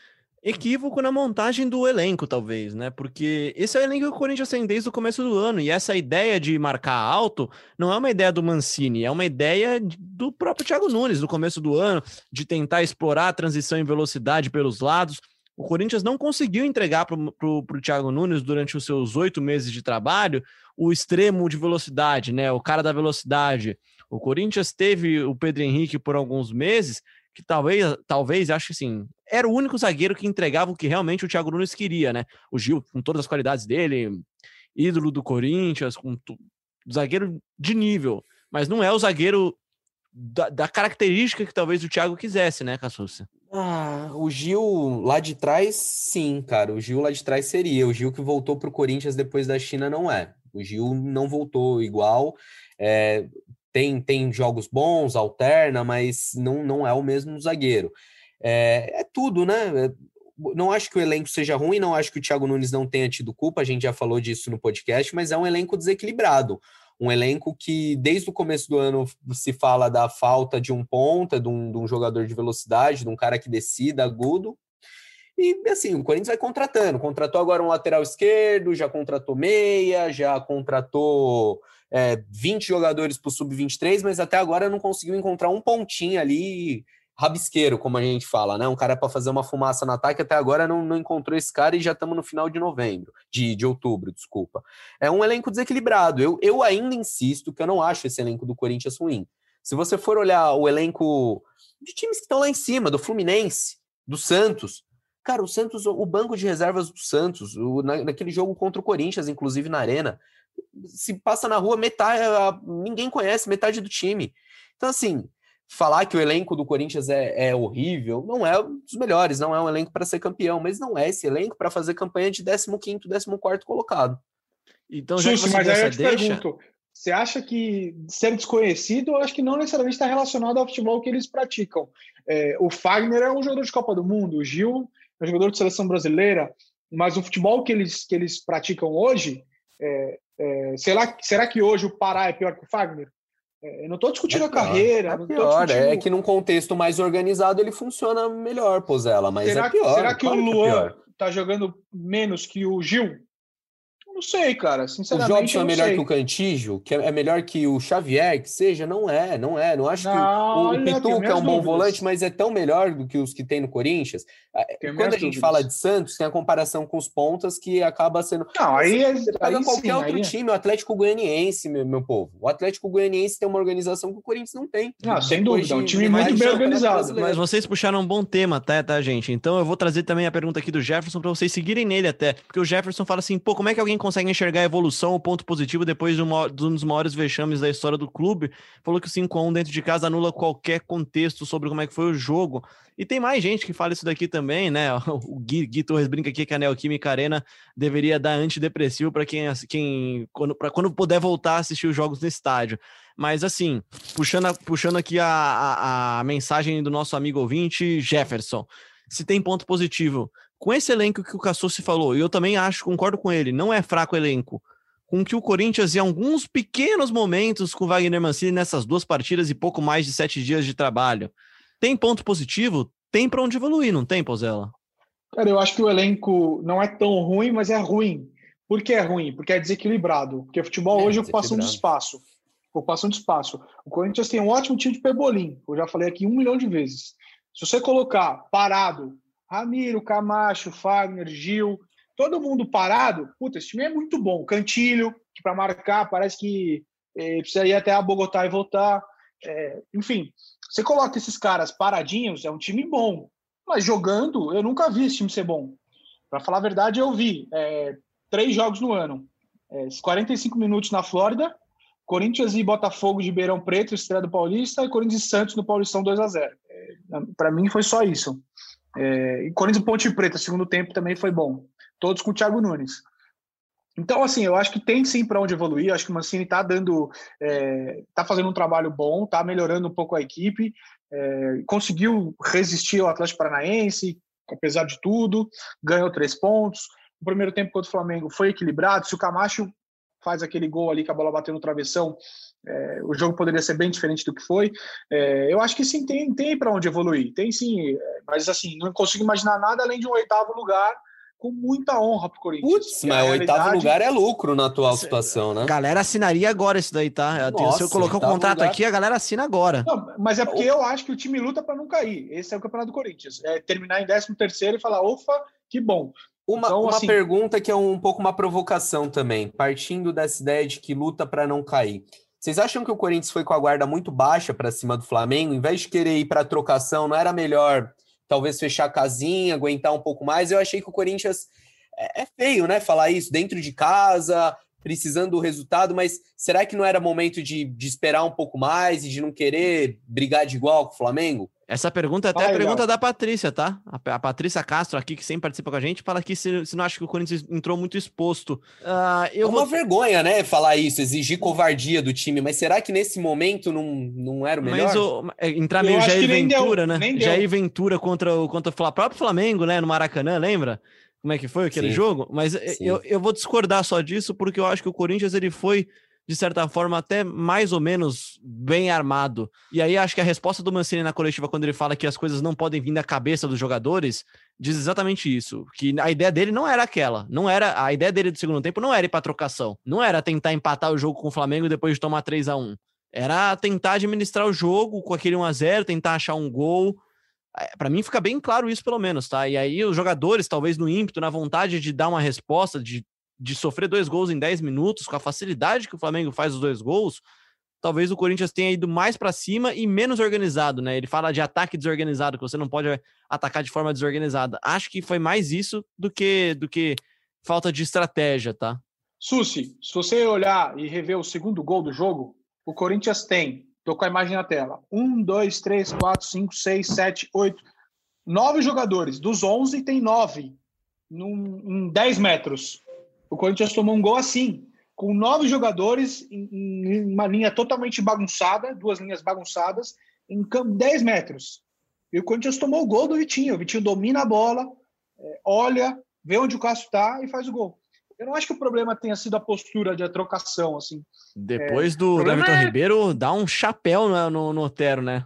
equívoco na montagem do elenco, talvez, né? Porque esse é o elenco que o Corinthians tem desde o começo do ano, e essa ideia de marcar alto não é uma ideia do Mancini, é uma ideia do próprio Thiago Nunes, no começo do ano, de tentar explorar a transição em velocidade pelos lados. O Corinthians não conseguiu entregar para o Thiago Nunes, durante os seus 8 meses de trabalho, o extremo de velocidade, né? O cara da velocidade. O Corinthians teve o Pedro Henrique por alguns meses, que talvez, acho que assim, era o único zagueiro que entregava o que realmente o Thiago Nunes queria, né? O Gil, com todas as qualidades dele, ídolo do Corinthians, zagueiro de nível, mas não é o zagueiro da característica que talvez o Thiago quisesse, né, Cassucci? Ah, o Gil lá de trás, sim, cara. O Gil lá de trás seria. O Gil que voltou pro Corinthians depois da China não é. O Gil não voltou igual, tem jogos bons, alterna, mas não é o mesmo zagueiro. É tudo, né? Não acho que o elenco seja ruim, não acho que o Thiago Nunes não tenha tido culpa, a gente já falou disso no podcast, mas é um elenco desequilibrado. Um elenco que, desde o começo do ano, se fala da falta de um ponta, de um jogador de velocidade, de um cara que decida, agudo. E, assim, o Corinthians vai contratando. Contratou agora um lateral esquerdo, já contratou meia, já contratou 20 jogadores para o Sub-23, mas até agora não conseguiu encontrar um pontinho ali, rabisqueiro, como a gente fala, né? Um cara para fazer uma fumaça no ataque, até agora não encontrou esse cara, e já estamos no final de novembro, de outubro, desculpa. É um elenco desequilibrado. Eu ainda insisto que eu não acho esse elenco do Corinthians ruim. Se você for olhar o elenco de times que estão lá em cima, do Fluminense, do Santos, cara, o Santos, o banco de reservas do Santos, naquele jogo contra o Corinthians, inclusive na Arena, se passa na rua, metade, ninguém conhece metade do time. Então, assim, falar que o elenco do Corinthians é horrível, não é um dos melhores, não é um elenco para ser campeão, mas não é esse elenco para fazer campanha de 15º, 14º colocado. Então, Xuxa, mas aí eu te pergunto, você acha que ser desconhecido, eu acho que não necessariamente está relacionado ao futebol que eles praticam. O Fagner é um jogador de Copa do Mundo, o Gil é um jogador de seleção brasileira, mas o futebol que eles praticam hoje, será que hoje o Pará é pior que o Fagner? Eu não estou discutindo a carreira. É que num contexto mais organizado ele funciona melhor, Pozzella, mas será, é pior. Será que o Luan está jogando menos que o Gil? Não sei, cara, sinceramente. O Jobson é melhor que o Cantígio, que é melhor que o Xavier, que seja, não é. Não acho que o Piton, que é um bom volante, mas é tão melhor do que os que tem no Corinthians. Quando a gente fala de Santos, tem a comparação com os pontas que acaba sendo... Não, aí qualquer outro time, o Atlético Goianiense, meu povo. O Atlético Goianiense tem uma organização que o Corinthians não tem. Não, sem dúvida, é um time muito bem organizado. Mas vocês puxaram um bom tema, até, tá, gente? Então eu vou trazer também a pergunta aqui do Jefferson para vocês seguirem nele até, porque o Jefferson fala assim, pô, como é que alguém consegue enxergar a evolução, o ponto positivo depois de um dos maiores vexames da história do clube? Falou que o 5-1 dentro de casa anula qualquer contexto sobre como é que foi o jogo. E tem mais gente que fala isso daqui também, né? O Gui Torres brinca aqui que a Neo Química Arena deveria dar antidepressivo para quando puder voltar a assistir os jogos no estádio. Mas assim, puxando aqui a mensagem do nosso amigo ouvinte Jefferson, se tem ponto positivo com esse elenco que o Cassucci falou, e eu também concordo com ele, não é fraco o elenco, com que o Corinthians, em alguns pequenos momentos com o Wagner Mancini nessas 2 partidas e pouco mais de 7 dias de trabalho, tem ponto positivo? Tem para onde evoluir, não tem, Pozzella? Cara, eu acho que o elenco não é tão ruim, mas é ruim. Por que é ruim? Porque é desequilibrado. Porque o futebol hoje ocupação de espaço. O Corinthians tem um ótimo time de pebolim, eu já falei aqui 1 milhão de vezes. Se você colocar parado Ramiro, Camacho, Fagner, Gil, todo mundo parado, puta, esse time é muito bom. Cantilho, que para marcar parece que precisa ir até a Bogotá e voltar. Enfim, você coloca esses caras paradinhos, é um time bom. Mas jogando, eu nunca vi esse time ser bom. Para falar a verdade, eu vi 3 jogos no ano. 45 minutos na Flórida, Corinthians e Botafogo de Ribeirão Preto, estreia do Paulista, e Corinthians e Santos no Paulistão 2-0. Para mim foi só isso. E Corinthians e Ponte Preta, segundo tempo também foi bom, todos com o Thiago Nunes. Então, assim, eu acho que tem sim para onde evoluir. Eu acho que o Mancini tá fazendo um trabalho bom, tá melhorando um pouco a equipe, conseguiu resistir ao Atlético Paranaense, apesar de tudo, ganhou 3 pontos. O primeiro tempo contra o Flamengo foi equilibrado. Se o Camacho faz aquele gol ali que a bola bateu no travessão, o jogo poderia ser bem diferente do que foi. Eu acho que sim, tem para onde evoluir, tem sim, mas assim, não consigo imaginar nada além de um 8º lugar com muita honra pro Corinthians. Putz, mas o 8º lugar é lucro na atual situação, né? Galera assinaria agora isso daí, tá? Nossa, se eu colocar o contrato lugar... aqui, a galera assina agora. Não, mas é porque eu acho que o time luta para não cair. Esse é o campeonato do Corinthians. É terminar em 13º e falar, ufa, que bom. Então, uma pergunta que é um pouco uma provocação também, partindo dessa ideia de que luta para não cair. Vocês acham que o Corinthians foi com a guarda muito baixa para cima do Flamengo? Em vez de querer ir para trocação, não era melhor... talvez fechar a casinha, aguentar um pouco mais? Eu achei que o Corinthians... é feio, né, falar isso, dentro de casa, precisando do resultado, mas será que não era momento de esperar um pouco mais e de não querer brigar de igual com o Flamengo? Essa pergunta é até a pergunta da Patrícia, tá? A Patrícia Castro aqui, que sempre participa com a gente, fala que se não acha que o Corinthians entrou muito exposto. Uma vergonha, né, falar isso, exigir covardia do time, mas será que nesse momento não era o melhor? Mas entrar meio Jair Ventura, né? Jair Ventura contra o próprio Flamengo, né, no Maracanã, lembra? Como é que foi aquele jogo? Mas eu vou discordar só disso, porque eu acho que o Corinthians ele foi, de certa forma, até mais ou menos bem armado. E aí acho que a resposta do Mancini na coletiva, quando ele fala que as coisas não podem vir da cabeça dos jogadores, diz exatamente isso. Que a ideia dele não era aquela. A ideia dele do segundo tempo não era ir para trocação. Não era tentar empatar o jogo com o Flamengo depois de tomar 3-1. Era tentar administrar o jogo com aquele 1-0, tentar achar um gol... Para mim fica bem claro isso, pelo menos, tá? E aí os jogadores, talvez no ímpeto, na vontade de dar uma resposta, de sofrer 2 gols em 10 minutos, com a facilidade que o Flamengo faz os 2 gols, talvez o Corinthians tenha ido mais para cima e menos organizado, né? Ele fala de ataque desorganizado, que você não pode atacar de forma desorganizada. Acho que foi mais isso do que falta de estratégia, tá? Susi, se você olhar e rever o 2º gol do jogo, o Corinthians tem... Tô com a imagem na tela. 9 jogadores. Dos 11, tem 9. Em 10 metros. O Corinthians tomou um gol assim. Com 9 jogadores, em uma linha totalmente bagunçada, 2 linhas bagunçadas, em 10 metros. E o Corinthians tomou o gol do Vitinho. O Vitinho domina a bola, olha, vê onde o Cássio tá e faz o gol. Eu não acho que o problema tenha sido a postura de trocação, assim. Depois do Everton Ribeiro, dá um chapéu no Otero, né?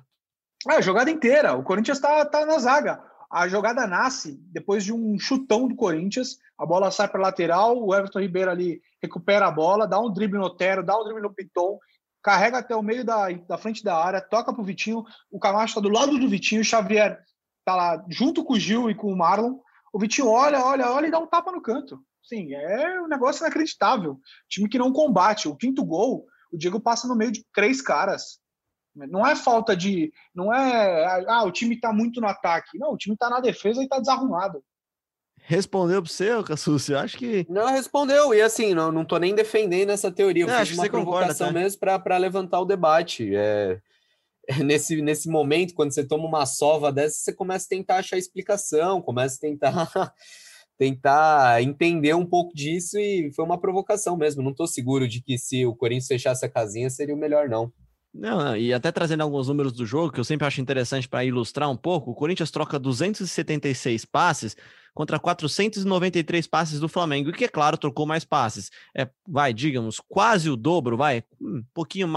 A jogada inteira. O Corinthians tá na zaga. A jogada nasce depois de um chutão do Corinthians. A bola sai para lateral, o Everton Ribeiro ali recupera a bola, dá um drible no Otero, dá um drible no Piton, carrega até o meio da frente da área, toca pro Vitinho. O Camacho está do lado do Vitinho, o Xavier tá lá junto com o Gil e com o Marlon. O Vitinho olha e dá um tapa no canto. Sim, é um negócio inacreditável. Time que não combate. O 5º gol, o Diego passa no meio de 3 caras. Não é falta de... Não é... Ah, o time tá muito no ataque. Não, o time tá na defesa e tá desarrumado. Respondeu pro seu, Cassucci? Acho que... Não, respondeu. E assim, não tô nem defendendo essa teoria. Eu fiz uma provocação mesmo pra levantar o debate. Nesse momento, quando você toma uma sova dessa, você começa a tentar achar explicação, começa a tentar entender um pouco disso, e foi uma provocação mesmo. Não estou seguro de que se o Corinthians fechasse a casinha seria o melhor, não. Não, e até trazendo alguns números do jogo, que eu sempre acho interessante para ilustrar um pouco, o Corinthians troca 276 passes contra 493 passes do Flamengo, e que, é claro, trocou mais passes. Digamos, quase o dobro, um pouquinho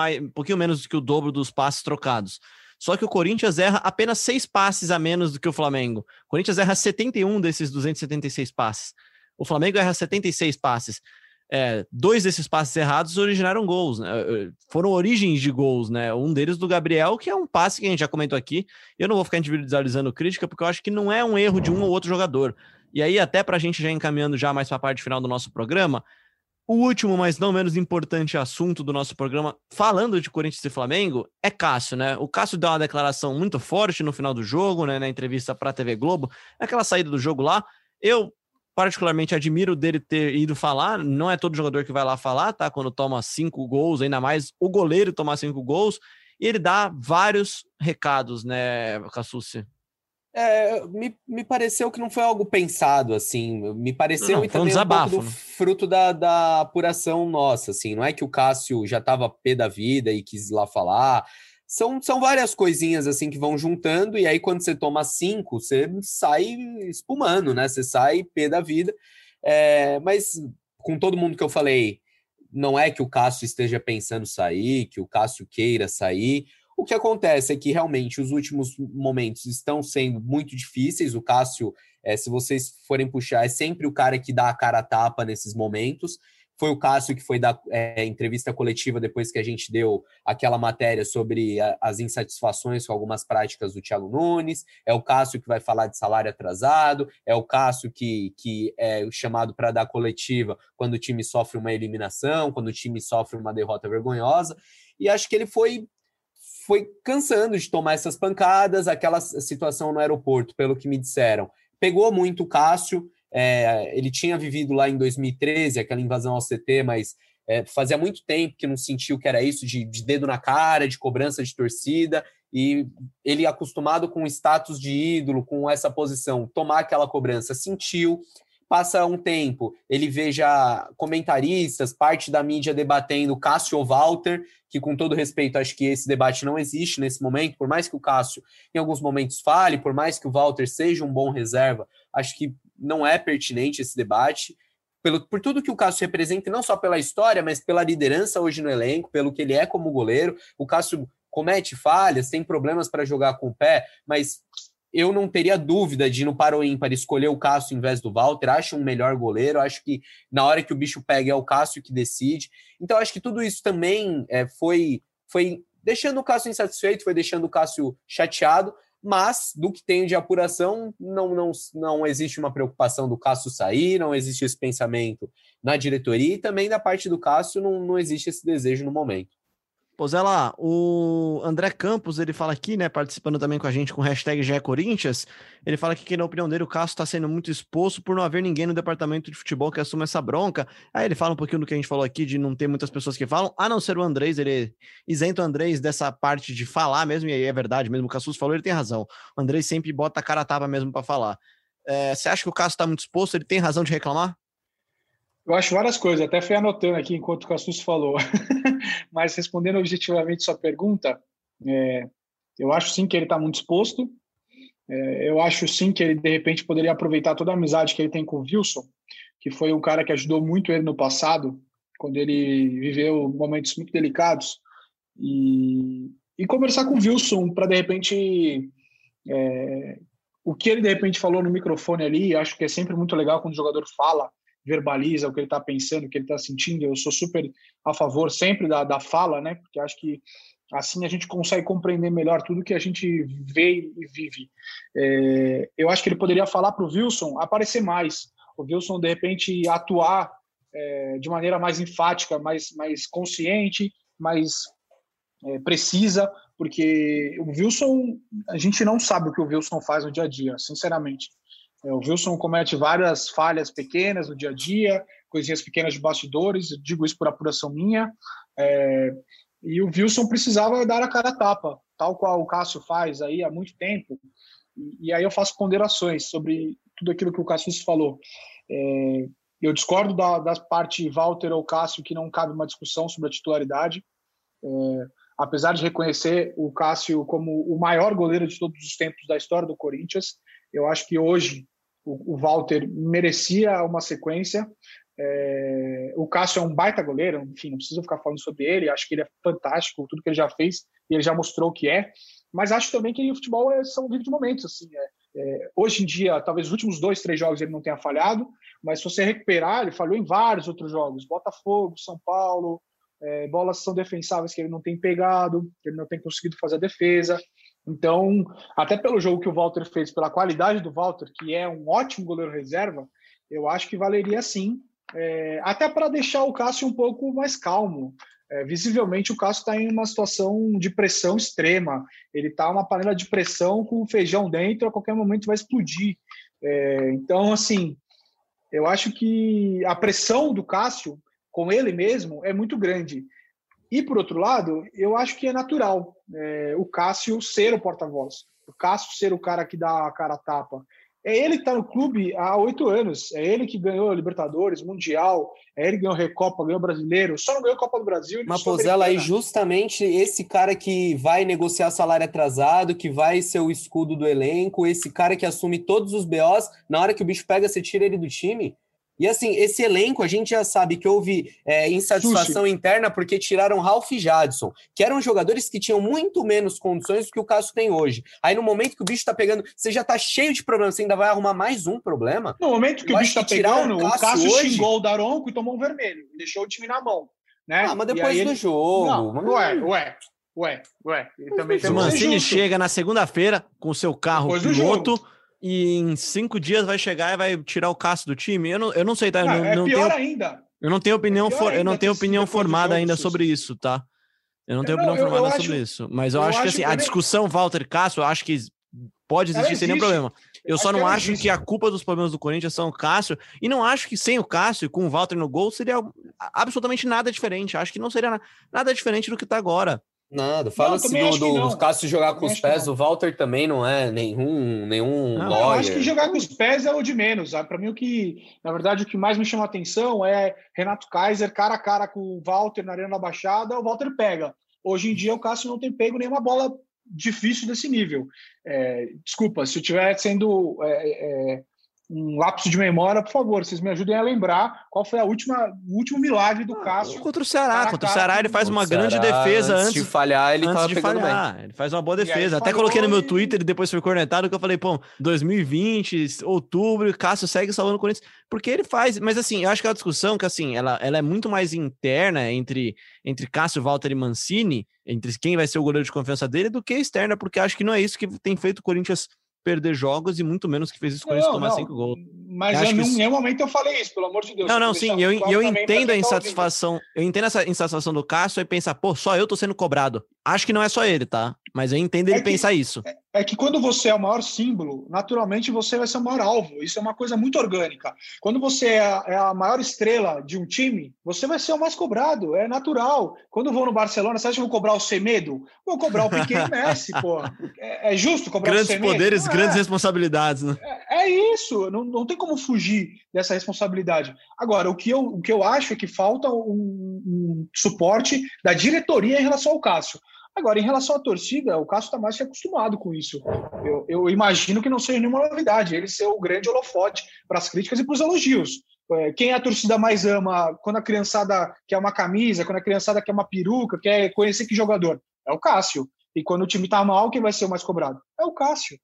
menos do que o dobro dos passes trocados. Só que o Corinthians erra apenas 6 passes a menos do que o Flamengo. O Corinthians erra 71 desses 276 passes. O Flamengo erra 76 passes. 2 desses passes errados originaram gols, né? Foram origens de gols, né? Um deles do Gabriel, que é um passe que a gente já comentou aqui. Eu não vou ficar individualizando crítica, porque eu acho que não é um erro de um ou outro jogador. E aí, até para a gente já encaminhando já mais para a parte final do nosso programa, o último, mas não menos importante assunto do nosso programa, falando de Corinthians e Flamengo, é Cássio, né? O Cássio deu uma declaração muito forte no final do jogo, né? Na entrevista para a TV Globo, naquela saída do jogo lá. Eu, particularmente, admiro dele ter ido falar. Não é todo jogador que vai lá falar, tá? Quando toma 5 gols, ainda mais o goleiro tomar 5 gols. E ele dá vários recados, né, Cassucci? Me pareceu que não foi algo pensado, assim, me pareceu não, e também um pouco do fruto da apuração nossa, assim, não é que o Cássio já estava pé da vida e quis ir lá falar, são várias coisinhas, assim, que vão juntando, e aí quando você toma 5, você sai espumando, né, você sai pé da vida, mas com todo mundo que eu falei, não é que o Cássio esteja pensando sair, que o Cássio queira sair. O que acontece é que realmente os últimos momentos estão sendo muito difíceis. O Cássio, se vocês forem puxar, é sempre o cara que dá a cara a tapa nesses momentos. Foi o Cássio que foi dar entrevista coletiva depois que a gente deu aquela matéria sobre as insatisfações com algumas práticas do Thiago Nunes. É o Cássio que vai falar de salário atrasado. É o Cássio que é chamado para dar coletiva quando o time sofre uma eliminação, quando o time sofre uma derrota vergonhosa. E acho que ele foi cansando de tomar essas pancadas. Aquela situação no aeroporto, pelo que me disseram, pegou muito o Cássio. Ele tinha vivido lá em 2013 aquela invasão ao CT, mas fazia muito tempo que não sentiu que era isso de dedo na cara, de cobrança de torcida, e ele acostumado com o status de ídolo, com essa posição, tomar aquela cobrança, sentiu. Passa um tempo, ele vê já comentaristas, parte da mídia debatendo Cássio ou Walter, que com todo respeito, acho que esse debate não existe nesse momento, por mais que o Cássio em alguns momentos fale, por mais que o Walter seja um bom reserva, acho que não é pertinente esse debate, por tudo que o Cássio representa, não só pela história, mas pela liderança hoje no elenco, pelo que ele é como goleiro. O Cássio comete falhas, tem problemas para jogar com o pé, mas eu não teria dúvida de, no par ou ímpar, escolher o Cássio em vez do Walter. Acho um melhor goleiro, acho que na hora que o bicho pega é o Cássio que decide. Então acho que tudo isso também foi deixando o Cássio insatisfeito, foi deixando o Cássio chateado. Mas, do que tem de apuração, não existe uma preocupação do Cássio sair, não existe esse pensamento na diretoria, e também da parte do Cássio não existe esse desejo no momento. Pozzella, o André Campos, ele fala aqui, né, participando também com a gente com o hashtag GE Corinthians, ele fala que na opinião dele o Cássio está sendo muito exposto por não haver ninguém no departamento de futebol que assuma essa bronca. Aí ele fala um pouquinho do que a gente falou aqui, de não ter muitas pessoas que falam, a não ser o Andrés, ele isenta o Andrés dessa parte de falar mesmo, e aí é verdade mesmo, o Cassucci falou, ele tem razão. O Andrés sempre bota a cara a tapa mesmo para falar. Você acha que o Cássio está muito exposto, ele tem razão de reclamar? Eu acho várias coisas, até fui anotando aqui enquanto o Cassus falou, mas respondendo objetivamente sua pergunta, eu acho sim que ele está muito exposto, eu acho sim que ele de repente poderia aproveitar toda a amizade que ele tem com o Wilson, que foi um cara que ajudou muito ele no passado, quando ele viveu momentos muito delicados, e conversar com o Wilson para de repente... o que ele de repente falou no microfone ali, acho que é sempre muito legal quando o jogador fala, verbaliza o que ele está pensando, o que ele está sentindo. Eu sou super a favor sempre da fala, né? Porque acho que assim a gente consegue compreender melhor tudo que a gente vê e vive. Eu acho que ele poderia falar para o Wilson aparecer mais, o Wilson de repente atuar de maneira mais enfática, mais consciente, mais precisa, porque o Wilson, a gente não sabe o que o Wilson faz no dia a dia, sinceramente. O Wilson comete várias falhas pequenas no dia a dia, coisinhas pequenas de bastidores, digo isso por apuração minha, e o Wilson precisava dar a cara a tapa, tal qual o Cássio faz aí há muito tempo, e aí eu faço ponderações sobre tudo aquilo que o Cássio falou. Eu discordo da parte Walter ou Cássio, que não cabe uma discussão sobre a titularidade, apesar de reconhecer o Cássio como o maior goleiro de todos os tempos da história do Corinthians. Eu acho que hoje o Walter merecia uma sequência. O Cássio é um baita goleiro, enfim, não preciso ficar falando sobre ele. Acho que ele é fantástico, tudo que ele já fez e ele já mostrou o que é. Mas acho também que o futebol vive de momentos. Assim, hoje em dia, talvez os últimos 2-3 jogos ele não tenha falhado, mas se você recuperar, ele falhou em vários outros jogos. Botafogo, São Paulo, bolas são defensáveis que ele não tem pegado, que ele não tem conseguido fazer a defesa. Então, até pelo jogo que o Walter fez, pela qualidade do Walter, que é um ótimo goleiro reserva, eu acho que valeria sim, até para deixar o Cássio um pouco mais calmo. Visivelmente, o Cássio está em uma situação de pressão extrema, ele está numa panela de pressão com feijão dentro, a qualquer momento vai explodir. Então, assim, eu acho que a pressão do Cássio com ele mesmo é muito grande. E, por outro lado, eu acho que é natural o Cássio ser o porta-voz, o Cássio ser o cara que dá a cara a tapa. É ele que está no clube há 8 anos, é ele que ganhou Libertadores, Mundial, é ele que ganhou Recopa, ganhou Brasileiro, só não ganhou Copa do Brasil. Mas, Pozzella, aí justamente esse cara que vai negociar salário atrasado, que vai ser o escudo do elenco, esse cara que assume todos os BOs, na hora que o bicho pega, você tira ele do time. E assim, esse elenco, a gente já sabe que houve insatisfação interna porque tiraram Ralf e Jadson, que eram jogadores que tinham muito menos condições do que o Cássio tem hoje. Aí no momento que o bicho tá pegando, você já tá cheio de problemas, você ainda vai arrumar mais um problema? No momento que o bicho tá pegando, o Cássio hoje... xingou o Daronco e tomou um vermelho, deixou o time na mão, né? Ah, mas depois do jogo... Não, ué. O Mancini chega na segunda-feira com seu carro piloto... E em 5 dias vai chegar e vai tirar o Cássio do time. Eu não sei, tá? Eu não tenho opinião formada ainda sobre isso, tá? Eu não tenho opinião formada sobre isso. Mas eu acho que assim, a discussão Walter Cássio, eu acho que pode existir sem nenhum problema. Eu só não acho que a culpa dos problemas do Corinthians são o Cássio, e não acho que sem o Cássio e com o Walter no gol seria absolutamente nada diferente. Acho que não seria nada diferente do que tá agora. Nada, fala-se do Cássio jogar com os pés, o Walter também não é nenhum lawyer. Eu acho que jogar com os pés é o de menos, sabe? Para mim o que mais me chama a atenção é Renato Kaiser cara a cara com o Walter na Arena da Baixada, o Walter pega. Hoje em dia o Cássio não tem pego nenhuma bola difícil desse nível. Desculpa, se eu estiver sendo um lapso de memória, por favor, vocês me ajudem a lembrar qual foi o último milagre do Cássio. Contra o Ceará. Contra o Ceará ele faz uma grande defesa antes de falhar, ele tava pegando bem. Ele faz uma boa defesa. Até coloquei no meu Twitter e depois foi cornetado que eu falei, pô, 2020, outubro, Cássio segue salvando o Corinthians. Porque ele faz... Mas assim, eu acho que a discussão que assim, ela é muito mais interna entre Cássio, Walter e Mancini, entre quem vai ser o goleiro de confiança dele, do que externa, porque acho que não é isso que tem feito o Corinthians perder jogos e muito menos que fez isso com eles tomar 5 gols. Mas em nenhum momento eu falei isso, pelo amor de Deus. Não, sim, eu entendo a insatisfação. Eu entendo essa insatisfação do Cássio e pensar, pô, só eu tô sendo cobrado. Acho que não é só ele, tá? Mas eu entendo ele pensar isso. É que quando você é o maior símbolo, naturalmente você vai ser o maior alvo. Isso é uma coisa muito orgânica. Quando você é a maior estrela de um time, você vai ser o mais cobrado. É natural. Quando eu vou no Barcelona, você acha que eu vou cobrar o Semedo? Vou cobrar o Piquet e Messi, pô. É justo cobrar o Semedo? Grandes poderes, grandes responsabilidades, né? É isso. Não tem como fugir dessa responsabilidade. Agora, o que eu acho é que falta um suporte da diretoria em relação ao Cássio. Agora, em relação à torcida, o Cássio está mais que acostumado com isso. Eu imagino que não seja nenhuma novidade. Ele ser o grande holofote para as críticas e para os elogios. Quem a torcida mais ama, quando a criançada quer uma camisa, quando a criançada quer uma peruca, quer conhecer que jogador? É o Cássio. E quando o time está mal, quem vai ser o mais cobrado? É o Cássio.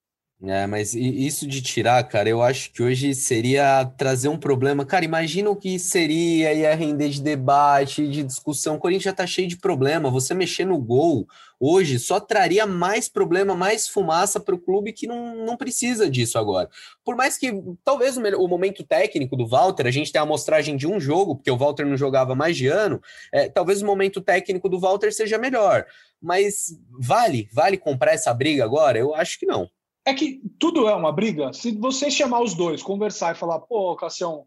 Mas isso de tirar, cara, eu acho que hoje seria trazer um problema. Cara, imagina o que seria, ia render de debate, de discussão. O Corinthians já tá cheio de problema. Você mexer no gol hoje só traria mais problema, mais fumaça para o clube que não precisa disso agora. Por mais que talvez o momento técnico do Walter, a gente tem a amostragem de um jogo, porque o Walter não jogava mais de ano, talvez o momento técnico do Walter seja melhor. Mas vale comprar essa briga agora? Eu acho que não. É que tudo é uma briga. Se você chamar os dois, conversar e falar, pô, Cassião,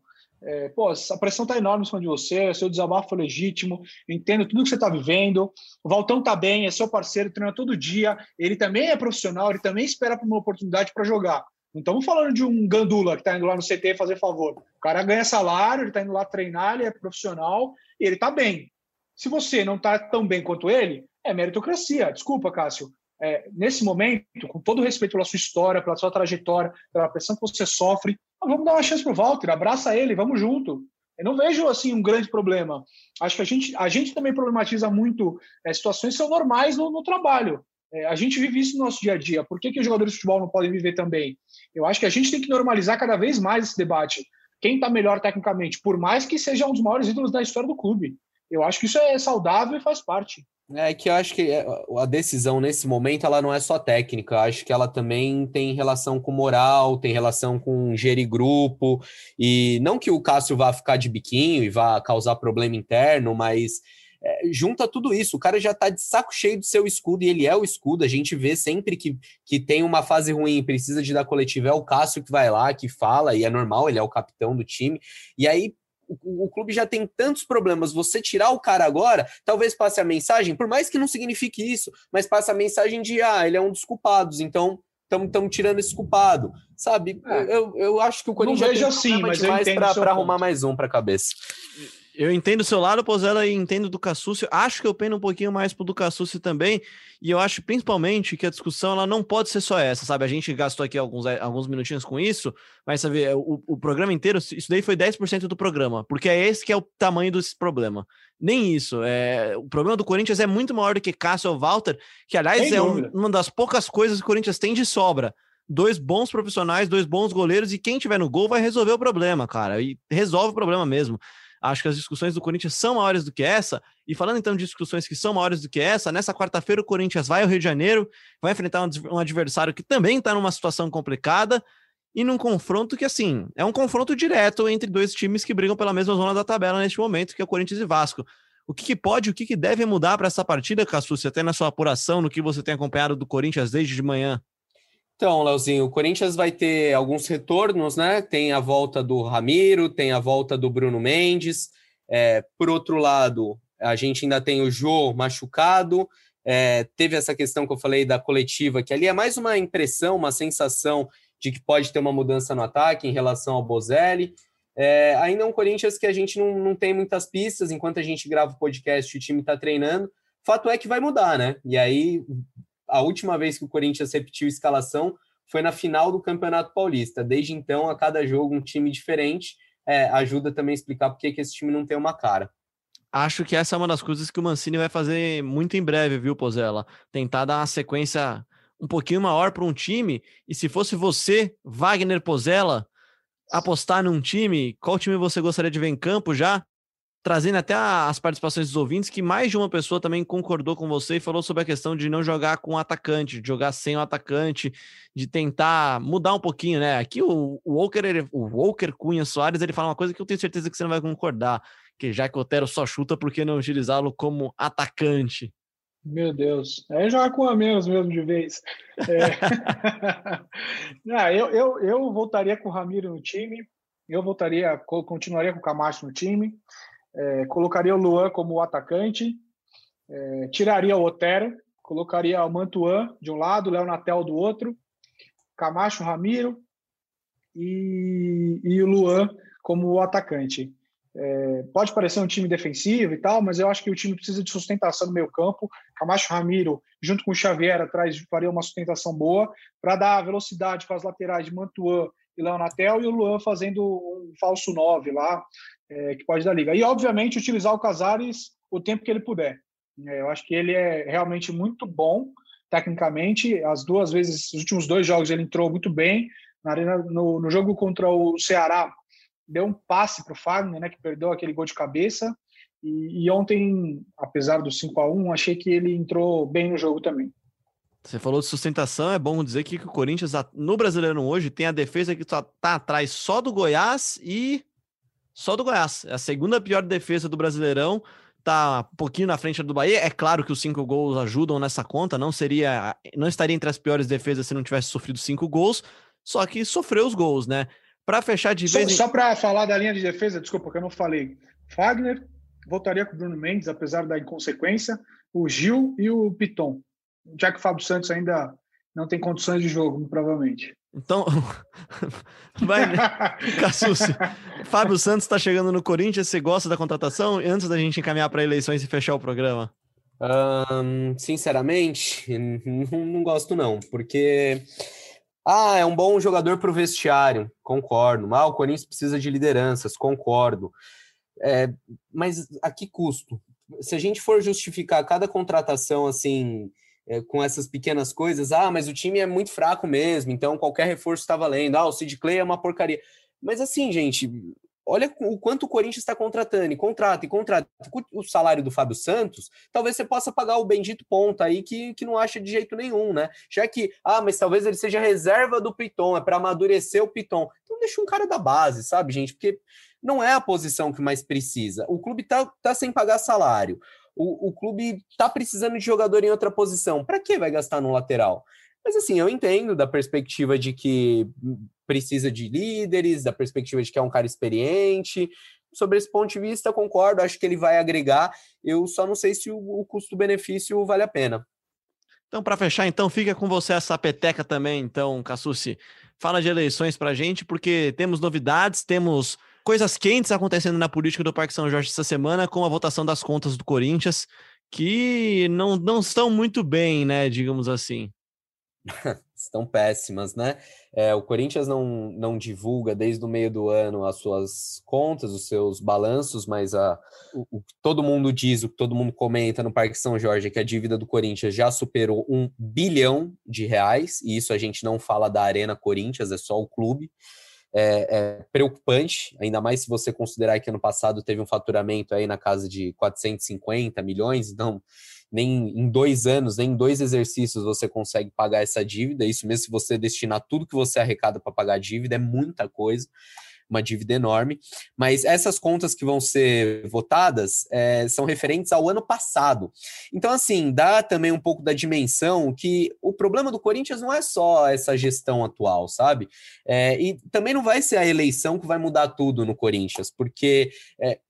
a pressão tá enorme em cima de você, seu desabafo é legítimo, entendo tudo que você tá vivendo, o Valtão tá bem, é seu parceiro, treina todo dia, ele também é profissional, ele também espera por uma oportunidade para jogar. Não estamos falando de um gandula que tá indo lá no CT fazer favor. O cara ganha salário, ele tá indo lá treinar, ele é profissional e ele tá bem. Se você não tá tão bem quanto ele, é meritocracia. Desculpa, Cássio. Nesse momento, com todo o respeito pela sua história, pela sua trajetória, pela pressão que você sofre, vamos dar uma chance para o Walter, abraça ele, vamos junto. Eu não vejo assim um grande problema. Acho que a gente também problematiza muito situações que são normais no trabalho. A gente vive isso no nosso dia a dia. Por que os jogadores de futebol não podem viver também? Eu acho que a gente tem que normalizar cada vez mais esse debate. Quem está melhor tecnicamente, por mais que seja um dos maiores ídolos da história do clube. Eu acho que isso é saudável e faz parte. É que eu acho que a decisão nesse momento ela não é só técnica, eu acho que ela também tem relação com moral, tem relação com gerir grupo, e não que o Cássio vá ficar de biquinho e vá causar problema interno, mas junta tudo isso, o cara já tá de saco cheio do seu escudo, e ele é o escudo, a gente vê sempre que tem uma fase ruim, precisa de dar coletiva, é o Cássio que vai lá, que fala, e é normal, ele é o capitão do time, e aí o clube já tem tantos problemas, você tirar o cara agora, talvez passe a mensagem, por mais que não signifique isso, mas passa a mensagem de, ele é um dos culpados, então estamos tirando esse culpado, sabe? Eu acho que o Corinthians já tem um problema demais para arrumar mais um para a cabeça. Eu entendo o seu lado, Pozzella, e entendo do Cassucci. Acho que eu pendo um pouquinho mais pro do Cassucci também. E eu acho, principalmente, que a discussão ela não pode ser só essa, sabe? A gente gastou aqui alguns minutinhos com isso, mas, sabe, o programa inteiro, isso daí foi 10% do programa, porque é esse que é o tamanho desse problema. Nem isso. O problema do Corinthians é muito maior do que Cássio ou Walter, que, aliás, é uma das poucas coisas que o Corinthians tem de sobra. Dois bons profissionais, dois bons goleiros, e quem tiver no gol vai resolver o problema, cara. E resolve o problema mesmo. Acho que as discussões do Corinthians são maiores do que essa. E falando então de discussões que são maiores do que essa, nessa quarta-feira o Corinthians vai ao Rio de Janeiro, vai enfrentar um adversário que também está numa situação complicada e num confronto que, assim, é um confronto direto entre dois times que brigam pela mesma zona da tabela neste momento, que é o Corinthians e Vasco. O que pode, o que deve mudar para essa partida, Cassucci, até na sua apuração, no que você tem acompanhado do Corinthians desde de manhã? Então, Leozinho, o Corinthians vai ter alguns retornos, né? Tem a volta do Ramiro, tem a volta do Bruno Mendes. Por outro lado, a gente ainda tem o Jô machucado. Teve essa questão que eu falei da coletiva, que ali é mais uma impressão, uma sensação de que pode ter uma mudança no ataque em relação ao Boselli. Ainda é um Corinthians que a gente não tem muitas pistas. Enquanto a gente grava o podcast, o time está treinando. Fato é que vai mudar, né? E aí... A última vez que o Corinthians repetiu a escalação foi na final do Campeonato Paulista. Desde então, a cada jogo, um time diferente. Ajuda também a explicar por que esse time não tem uma cara. Acho que essa é uma das coisas que o Mancini vai fazer muito em breve, viu, Pozzella? Tentar dar uma sequência um pouquinho maior para um time. E se fosse você, Wagner Pozzella, apostar num time, qual time você gostaria de ver em campo já? Trazendo até as participações dos ouvintes, que mais de uma pessoa também concordou com você e falou sobre a questão de não jogar com o atacante, de jogar sem o atacante, de tentar mudar um pouquinho, né? Aqui o Walker Cunha Soares, ele fala uma coisa que eu tenho certeza que você não vai concordar, que já que o Otero só chuta, por que não utilizá-lo como atacante? Meu Deus, aí joga com a menos mesmo de vez. Não, eu voltaria com o Ramiro no time, continuaria com o Camacho no time, colocaria o Luan como atacante, tiraria o Otero, colocaria o Mantuan de um lado, o Léo Natel do outro, Camacho, Ramiro e o Luan como atacante. Pode parecer um time defensivo e tal, mas eu acho que o time precisa de sustentação no meio campo. Camacho, Ramiro, junto com o Xavier atrás, faria uma sustentação boa para dar velocidade para as laterais de Mantuan e Léo Natel, e o Luan fazendo um falso 9 lá, que pode dar liga. E, obviamente, utilizar o Cazares o tempo que ele puder. Eu acho que ele é realmente muito bom, tecnicamente. Os últimos dois jogos, ele entrou muito bem. Na arena, no jogo contra o Ceará, deu um passe para o Fagner, né, que perdeu aquele gol de cabeça. E ontem, apesar do 5-1, achei que ele entrou bem no jogo também. Você falou de sustentação, é bom dizer que o Corinthians, no Brasileirão hoje, tem a defesa que está atrás só do Goiás e... Só do Goiás. É a segunda pior defesa do Brasileirão, está um pouquinho na frente do Bahia. É claro que os 5 gols ajudam nessa conta, não estaria entre as piores defesas se não tivesse sofrido 5 gols, só que sofreu os gols, né? Para fechar de vez... Só para falar da linha de defesa, desculpa que eu não falei. Fagner, voltaria com o Bruno Mendes, apesar da inconsequência, o Gil e o Piton. Já que o Fábio Santos ainda não tem condições de jogo, provavelmente. Então, vai, Cassucci. Fábio Santos está chegando no Corinthians, você gosta da contratação? Antes da gente encaminhar para eleições e fechar o programa. Sinceramente, não gosto não, porque... é um bom jogador para o vestiário, concordo. O Corinthians precisa de lideranças, concordo. Mas a que custo? Se a gente for justificar cada contratação assim... com essas pequenas coisas, mas o time é muito fraco mesmo, então qualquer reforço está valendo, o Sid Clay é uma porcaria. Mas assim, gente, olha o quanto o Corinthians está contratando, e contrata. O salário do Fábio Santos, talvez você possa pagar o bendito ponta aí, que não acha de jeito nenhum, né? Já que, mas talvez ele seja reserva do Piton, é para amadurecer o Piton. Então deixa um cara da base, sabe, gente? Porque não é a posição que mais precisa. O clube tá sem pagar salário. O clube está precisando de jogador em outra posição. Para que vai gastar no lateral? Mas assim, eu entendo da perspectiva de que precisa de líderes, da perspectiva de que é um cara experiente. Sobre esse ponto de vista, concordo. Acho que ele vai agregar. Eu só não sei se o custo-benefício vale a pena. Então, para fechar, fica com você essa peteca também, Cassucci. Fala de eleições para a gente, porque temos novidades, temos... coisas quentes acontecendo na política do Parque São Jorge essa semana, com a votação das contas do Corinthians, que não estão muito bem, né, digamos assim. Estão péssimas, né? O Corinthians não divulga desde o meio do ano as suas contas, os seus balanços, mas o que todo mundo diz, o que todo mundo comenta no Parque São Jorge é que a dívida do Corinthians já superou R$1 bilhão, e isso a gente não fala da Arena Corinthians, é só o clube. É preocupante, ainda mais se você considerar que ano passado teve um faturamento aí na casa de 450 milhões, então nem em 2 anos, nem em 2 exercícios você consegue pagar essa dívida. Isso mesmo se você destinar tudo que você arrecada para pagar a dívida, é muita coisa, uma dívida enorme. Mas essas contas que vão ser votadas são referentes ao ano passado. Então, assim, dá também um pouco da dimensão que o problema do Corinthians não é só essa gestão atual, sabe? E também não vai ser a eleição que vai mudar tudo no Corinthians, porque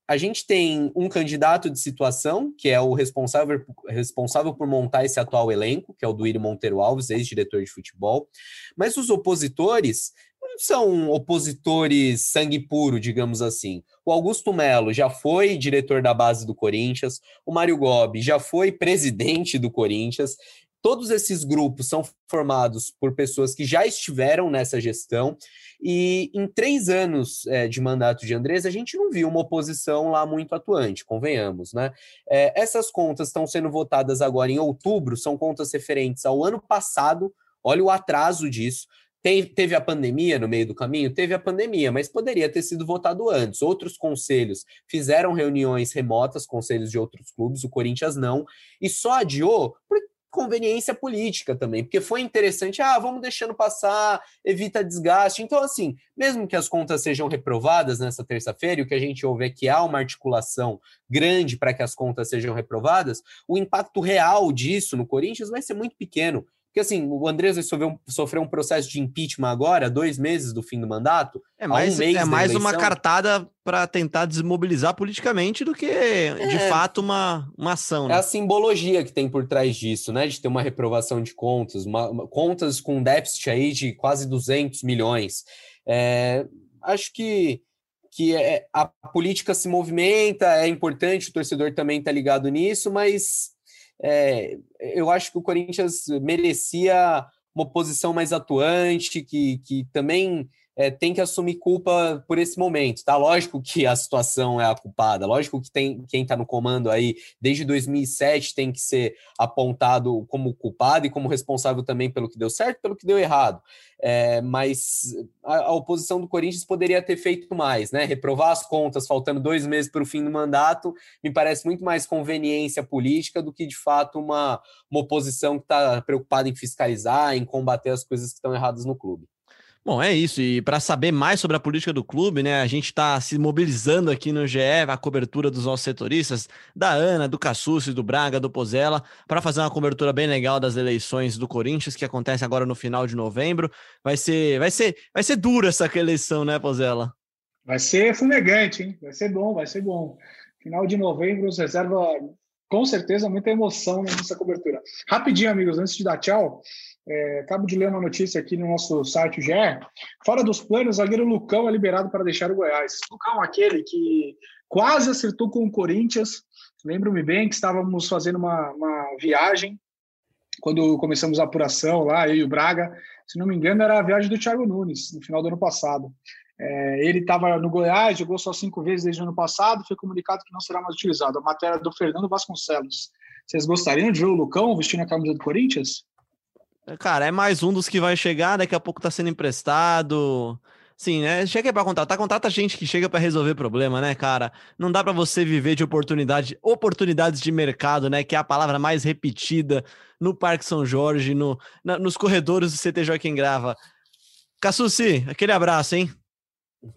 a gente tem um candidato de situação, que é o responsável por montar esse atual elenco, que é o Duírio Monteiro Alves, ex-diretor de futebol, mas os opositores são opositores sangue puro, digamos assim. O Augusto Melo já foi diretor da base do Corinthians, o Mário Gobi já foi presidente do Corinthians. Todos esses grupos são formados por pessoas que já estiveram nessa gestão, e em 3 anos de mandato de Andrés, a gente não viu uma oposição lá muito atuante, convenhamos, né? Essas contas estão sendo votadas agora em outubro, são contas referentes ao ano passado, olha o atraso disso. Teve a pandemia no meio do caminho? Teve a pandemia, mas poderia ter sido votado antes. Outros conselhos fizeram reuniões remotas, conselhos de outros clubes, o Corinthians não, e só adiou por conveniência política também, porque foi interessante, vamos deixando passar, evita desgaste. Então, assim, mesmo que as contas sejam reprovadas nessa terça-feira, e o que a gente ouve é que há uma articulação grande para que as contas sejam reprovadas, o impacto real disso no Corinthians vai ser muito pequeno. Porque, assim, o Andrés vai sofrer um processo de impeachment agora, 2 meses do fim do mandato. É mais uma cartada para tentar desmobilizar politicamente do que, de fato, uma ação. Né? É a simbologia que tem por trás disso, né? De ter uma reprovação de contas, contas com déficit aí de quase 200 milhões. Acho que a política se movimenta, é importante, o torcedor também está ligado nisso, mas... eu acho que o Corinthians merecia uma posição mais atuante, que também tem que assumir culpa por esse momento, tá? Lógico que a situação é a culpada, lógico que quem está no comando aí desde 2007 tem que ser apontado como culpado e como responsável também pelo que deu certo, pelo que deu errado. Mas a oposição do Corinthians poderia ter feito mais, né? Reprovar as contas faltando 2 meses para o fim do mandato me parece muito mais conveniência política do que, de fato, uma oposição que está preocupada em fiscalizar, em combater as coisas que estão erradas no clube. Bom, é isso. E para saber mais sobre a política do clube, né, a gente está se mobilizando aqui no GE, a cobertura dos nossos setoristas, da Ana, do Cassucci, do Braga, do Pozzella, para fazer uma cobertura bem legal das eleições do Corinthians, que acontece agora no final de novembro. Vai ser dura essa eleição, né, Pozzella? Vai ser fumegante, hein? Vai ser bom. Final de novembro nos reserva, com certeza, muita emoção nessa cobertura. Rapidinho, amigos, antes de dar tchau... acabo de ler uma notícia aqui no nosso site GE. Fora dos planos, o zagueiro Lucão é liberado para deixar o Goiás. Lucão, aquele que quase acertou com o Corinthians. Lembro-me bem que estávamos fazendo uma viagem quando começamos a apuração lá, eu e o Braga. Se não me engano, era a viagem do Thiago Nunes, no final do ano passado. Ele estava no Goiás, jogou só 5 vezes desde o ano passado, foi comunicado que não será mais utilizado. A matéria do Fernando Vasconcelos. Vocês gostariam de ver o Lucão vestindo a camisa do Corinthians? Cara, é mais um dos que vai chegar, daqui a pouco tá sendo emprestado. Sim, né? Chega aí pra contratar. Contrata gente que chega pra resolver problema, né, cara? Não dá pra você viver de oportunidades de mercado, né? Que é a palavra mais repetida no Parque São Jorge, nos corredores do CT Joaquim Grava. Cassucci, aquele abraço, hein?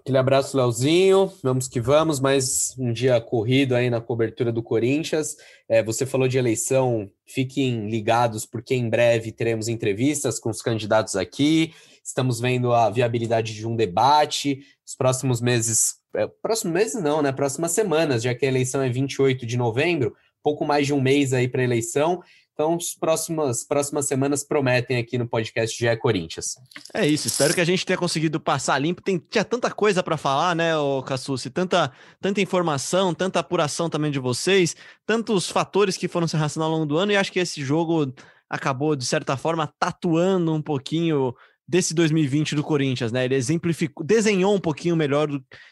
Aquele abraço, Leozinho, vamos que vamos, mais um dia corrido aí na cobertura do Corinthians. Você falou de eleição, fiquem ligados porque em breve teremos entrevistas com os candidatos aqui, estamos vendo a viabilidade de um debate, os próximas semanas, já que a eleição é 28 de novembro, pouco mais de um mês aí para a eleição. Então, as próximas semanas prometem aqui no podcast GE Corinthians. É isso, espero que a gente tenha conseguido passar limpo. Tinha tanta coisa para falar, né, Cassucci? Tanta informação, tanta apuração também de vocês, tantos fatores que foram se arrastando ao longo do ano, e acho que esse jogo acabou, de certa forma, tatuando um pouquinho desse 2020 do Corinthians, né? Ele exemplificou, desenhou um pouquinho melhor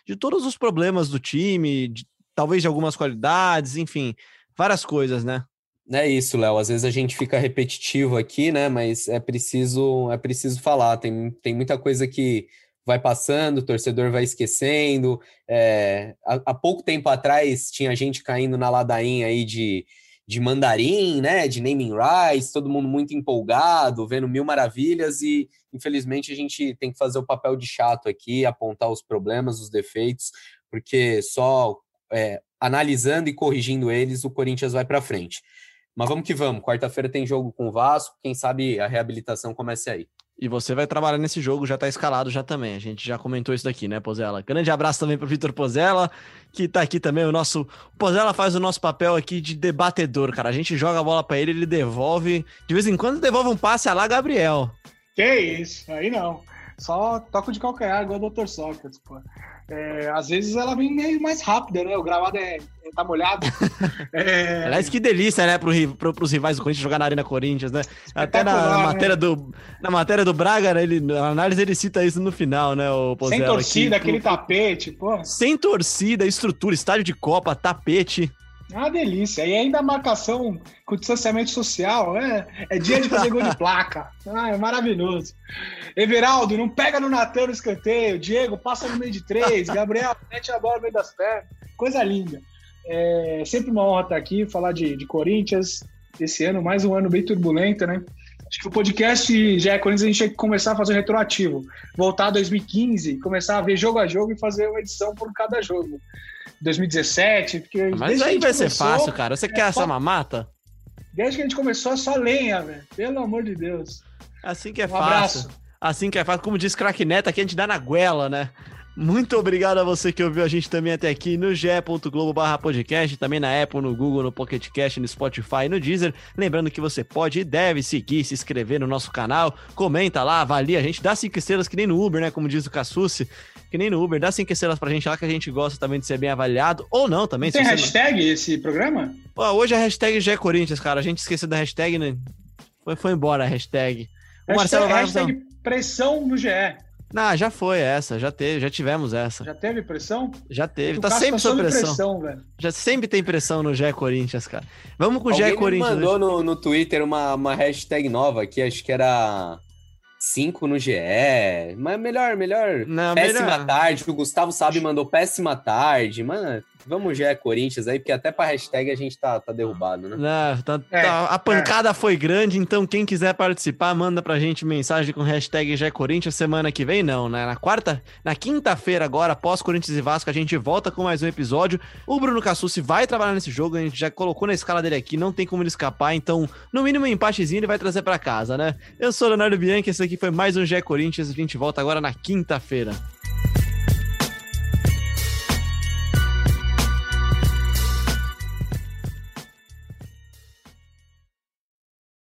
de todos os problemas do time, talvez de algumas qualidades, enfim, várias coisas, né? É isso, Léo, às vezes a gente fica repetitivo aqui, né, mas é preciso falar, tem muita coisa que vai passando, o torcedor vai esquecendo, há pouco tempo atrás tinha gente caindo na ladainha aí de mandarim, né, de naming rights, todo mundo muito empolgado, vendo mil maravilhas, e infelizmente a gente tem que fazer o papel de chato aqui, apontar os problemas, os defeitos, porque só analisando e corrigindo eles o Corinthians vai para frente. Mas vamos que vamos, quarta-feira tem jogo com o Vasco, quem sabe a reabilitação comece aí. E você vai trabalhar nesse jogo, já tá escalado já também, a gente já comentou isso daqui, né, Pozzella? Grande abraço também pro Victor Pozzella, que tá aqui também, o Pozzella faz o nosso papel aqui de debatedor, cara, a gente joga a bola pra ele, ele devolve, de vez em quando devolve um passe à lá Gabriel. Que isso, aí não, só toco de calcanhar igual o Dr. Sócrates, pô. Às vezes ela vem meio mais rápida, né? O gramado tá molhado. Aliás, que delícia, né? Pros rivais do Corinthians jogar na Arena Corinthians, né? Até na matéria do Braga, na análise ele cita isso no final, né? O Pozzella, sem torcida, aqui, aquele tapete, pô. Sem torcida, estrutura, estádio de Copa, tapete. Ah, delícia. E ainda a marcação com distanciamento social, é dia de fazer gol de placa. Ah, é maravilhoso. Everaldo, não pega no Natel no escanteio. Diego, passa no meio de três. Gabriel, mete a bola no meio das pernas. Coisa linda. É sempre uma honra estar aqui, falar de Corinthians. Esse ano, mais um ano bem turbulento, né? Acho que o podcast GE Corinthians a gente tem que começar a fazer o retroativo. Voltar a 2015, começar a ver jogo a jogo e fazer uma edição por cada jogo. 2017, porque... Mas aí vai ser fácil, cara. Você quer essa mamata? Desde que a gente começou é só lenha, velho. Pelo amor de Deus. Assim que é fácil. Abraço. Assim que é fácil. Como diz craque Neto, aqui a gente dá na goela, né? Muito obrigado a você que ouviu a gente também até aqui no ge.globo/podcast, também na Apple, no Google, no Pocket Cast, no Spotify, no Deezer. Lembrando que você pode e deve seguir, se inscrever no nosso canal, comenta lá, avalia a gente, dá 5 estrelas que nem no Uber, né, como diz o Cassucci, que nem no Uber, dá 5 estrelas pra gente lá que a gente gosta também de ser bem avaliado, ou não também. Tem hashtag esse programa? Pô, hoje a hashtag já é Corinthians, cara, a gente esqueceu da hashtag, né? Foi embora a hashtag. O Marcelo Braga, hashtag pressão no GE. Não, já foi essa, já tivemos essa. Já teve pressão? Já teve, tá sempre sob pressão. Já sempre tem pressão no GE Corinthians, cara. Vamos com o GE Corinthians. Alguém mandou no Twitter uma hashtag nova aqui, acho que era 5 no GE, mas melhor. Não, péssima melhor. Tarde, que o Gustavo Sabe mandou péssima tarde, mano. Vamos GE Corinthians aí, porque até pra hashtag a gente tá derrubado, né? Não, a pancada foi grande, então quem quiser participar, manda pra gente mensagem com hashtag GE Corinthians. Semana que vem não, né? Na quinta-feira agora, após Corinthians e Vasco, a gente volta com mais um episódio. O Bruno Cassucci vai trabalhar nesse jogo, a gente já colocou na escala dele aqui, não tem como ele escapar, então no mínimo um empatezinho ele vai trazer pra casa, né? Eu sou o Leonardo Bianchi, esse aqui foi mais um GE Corinthians, a gente volta agora na quinta-feira.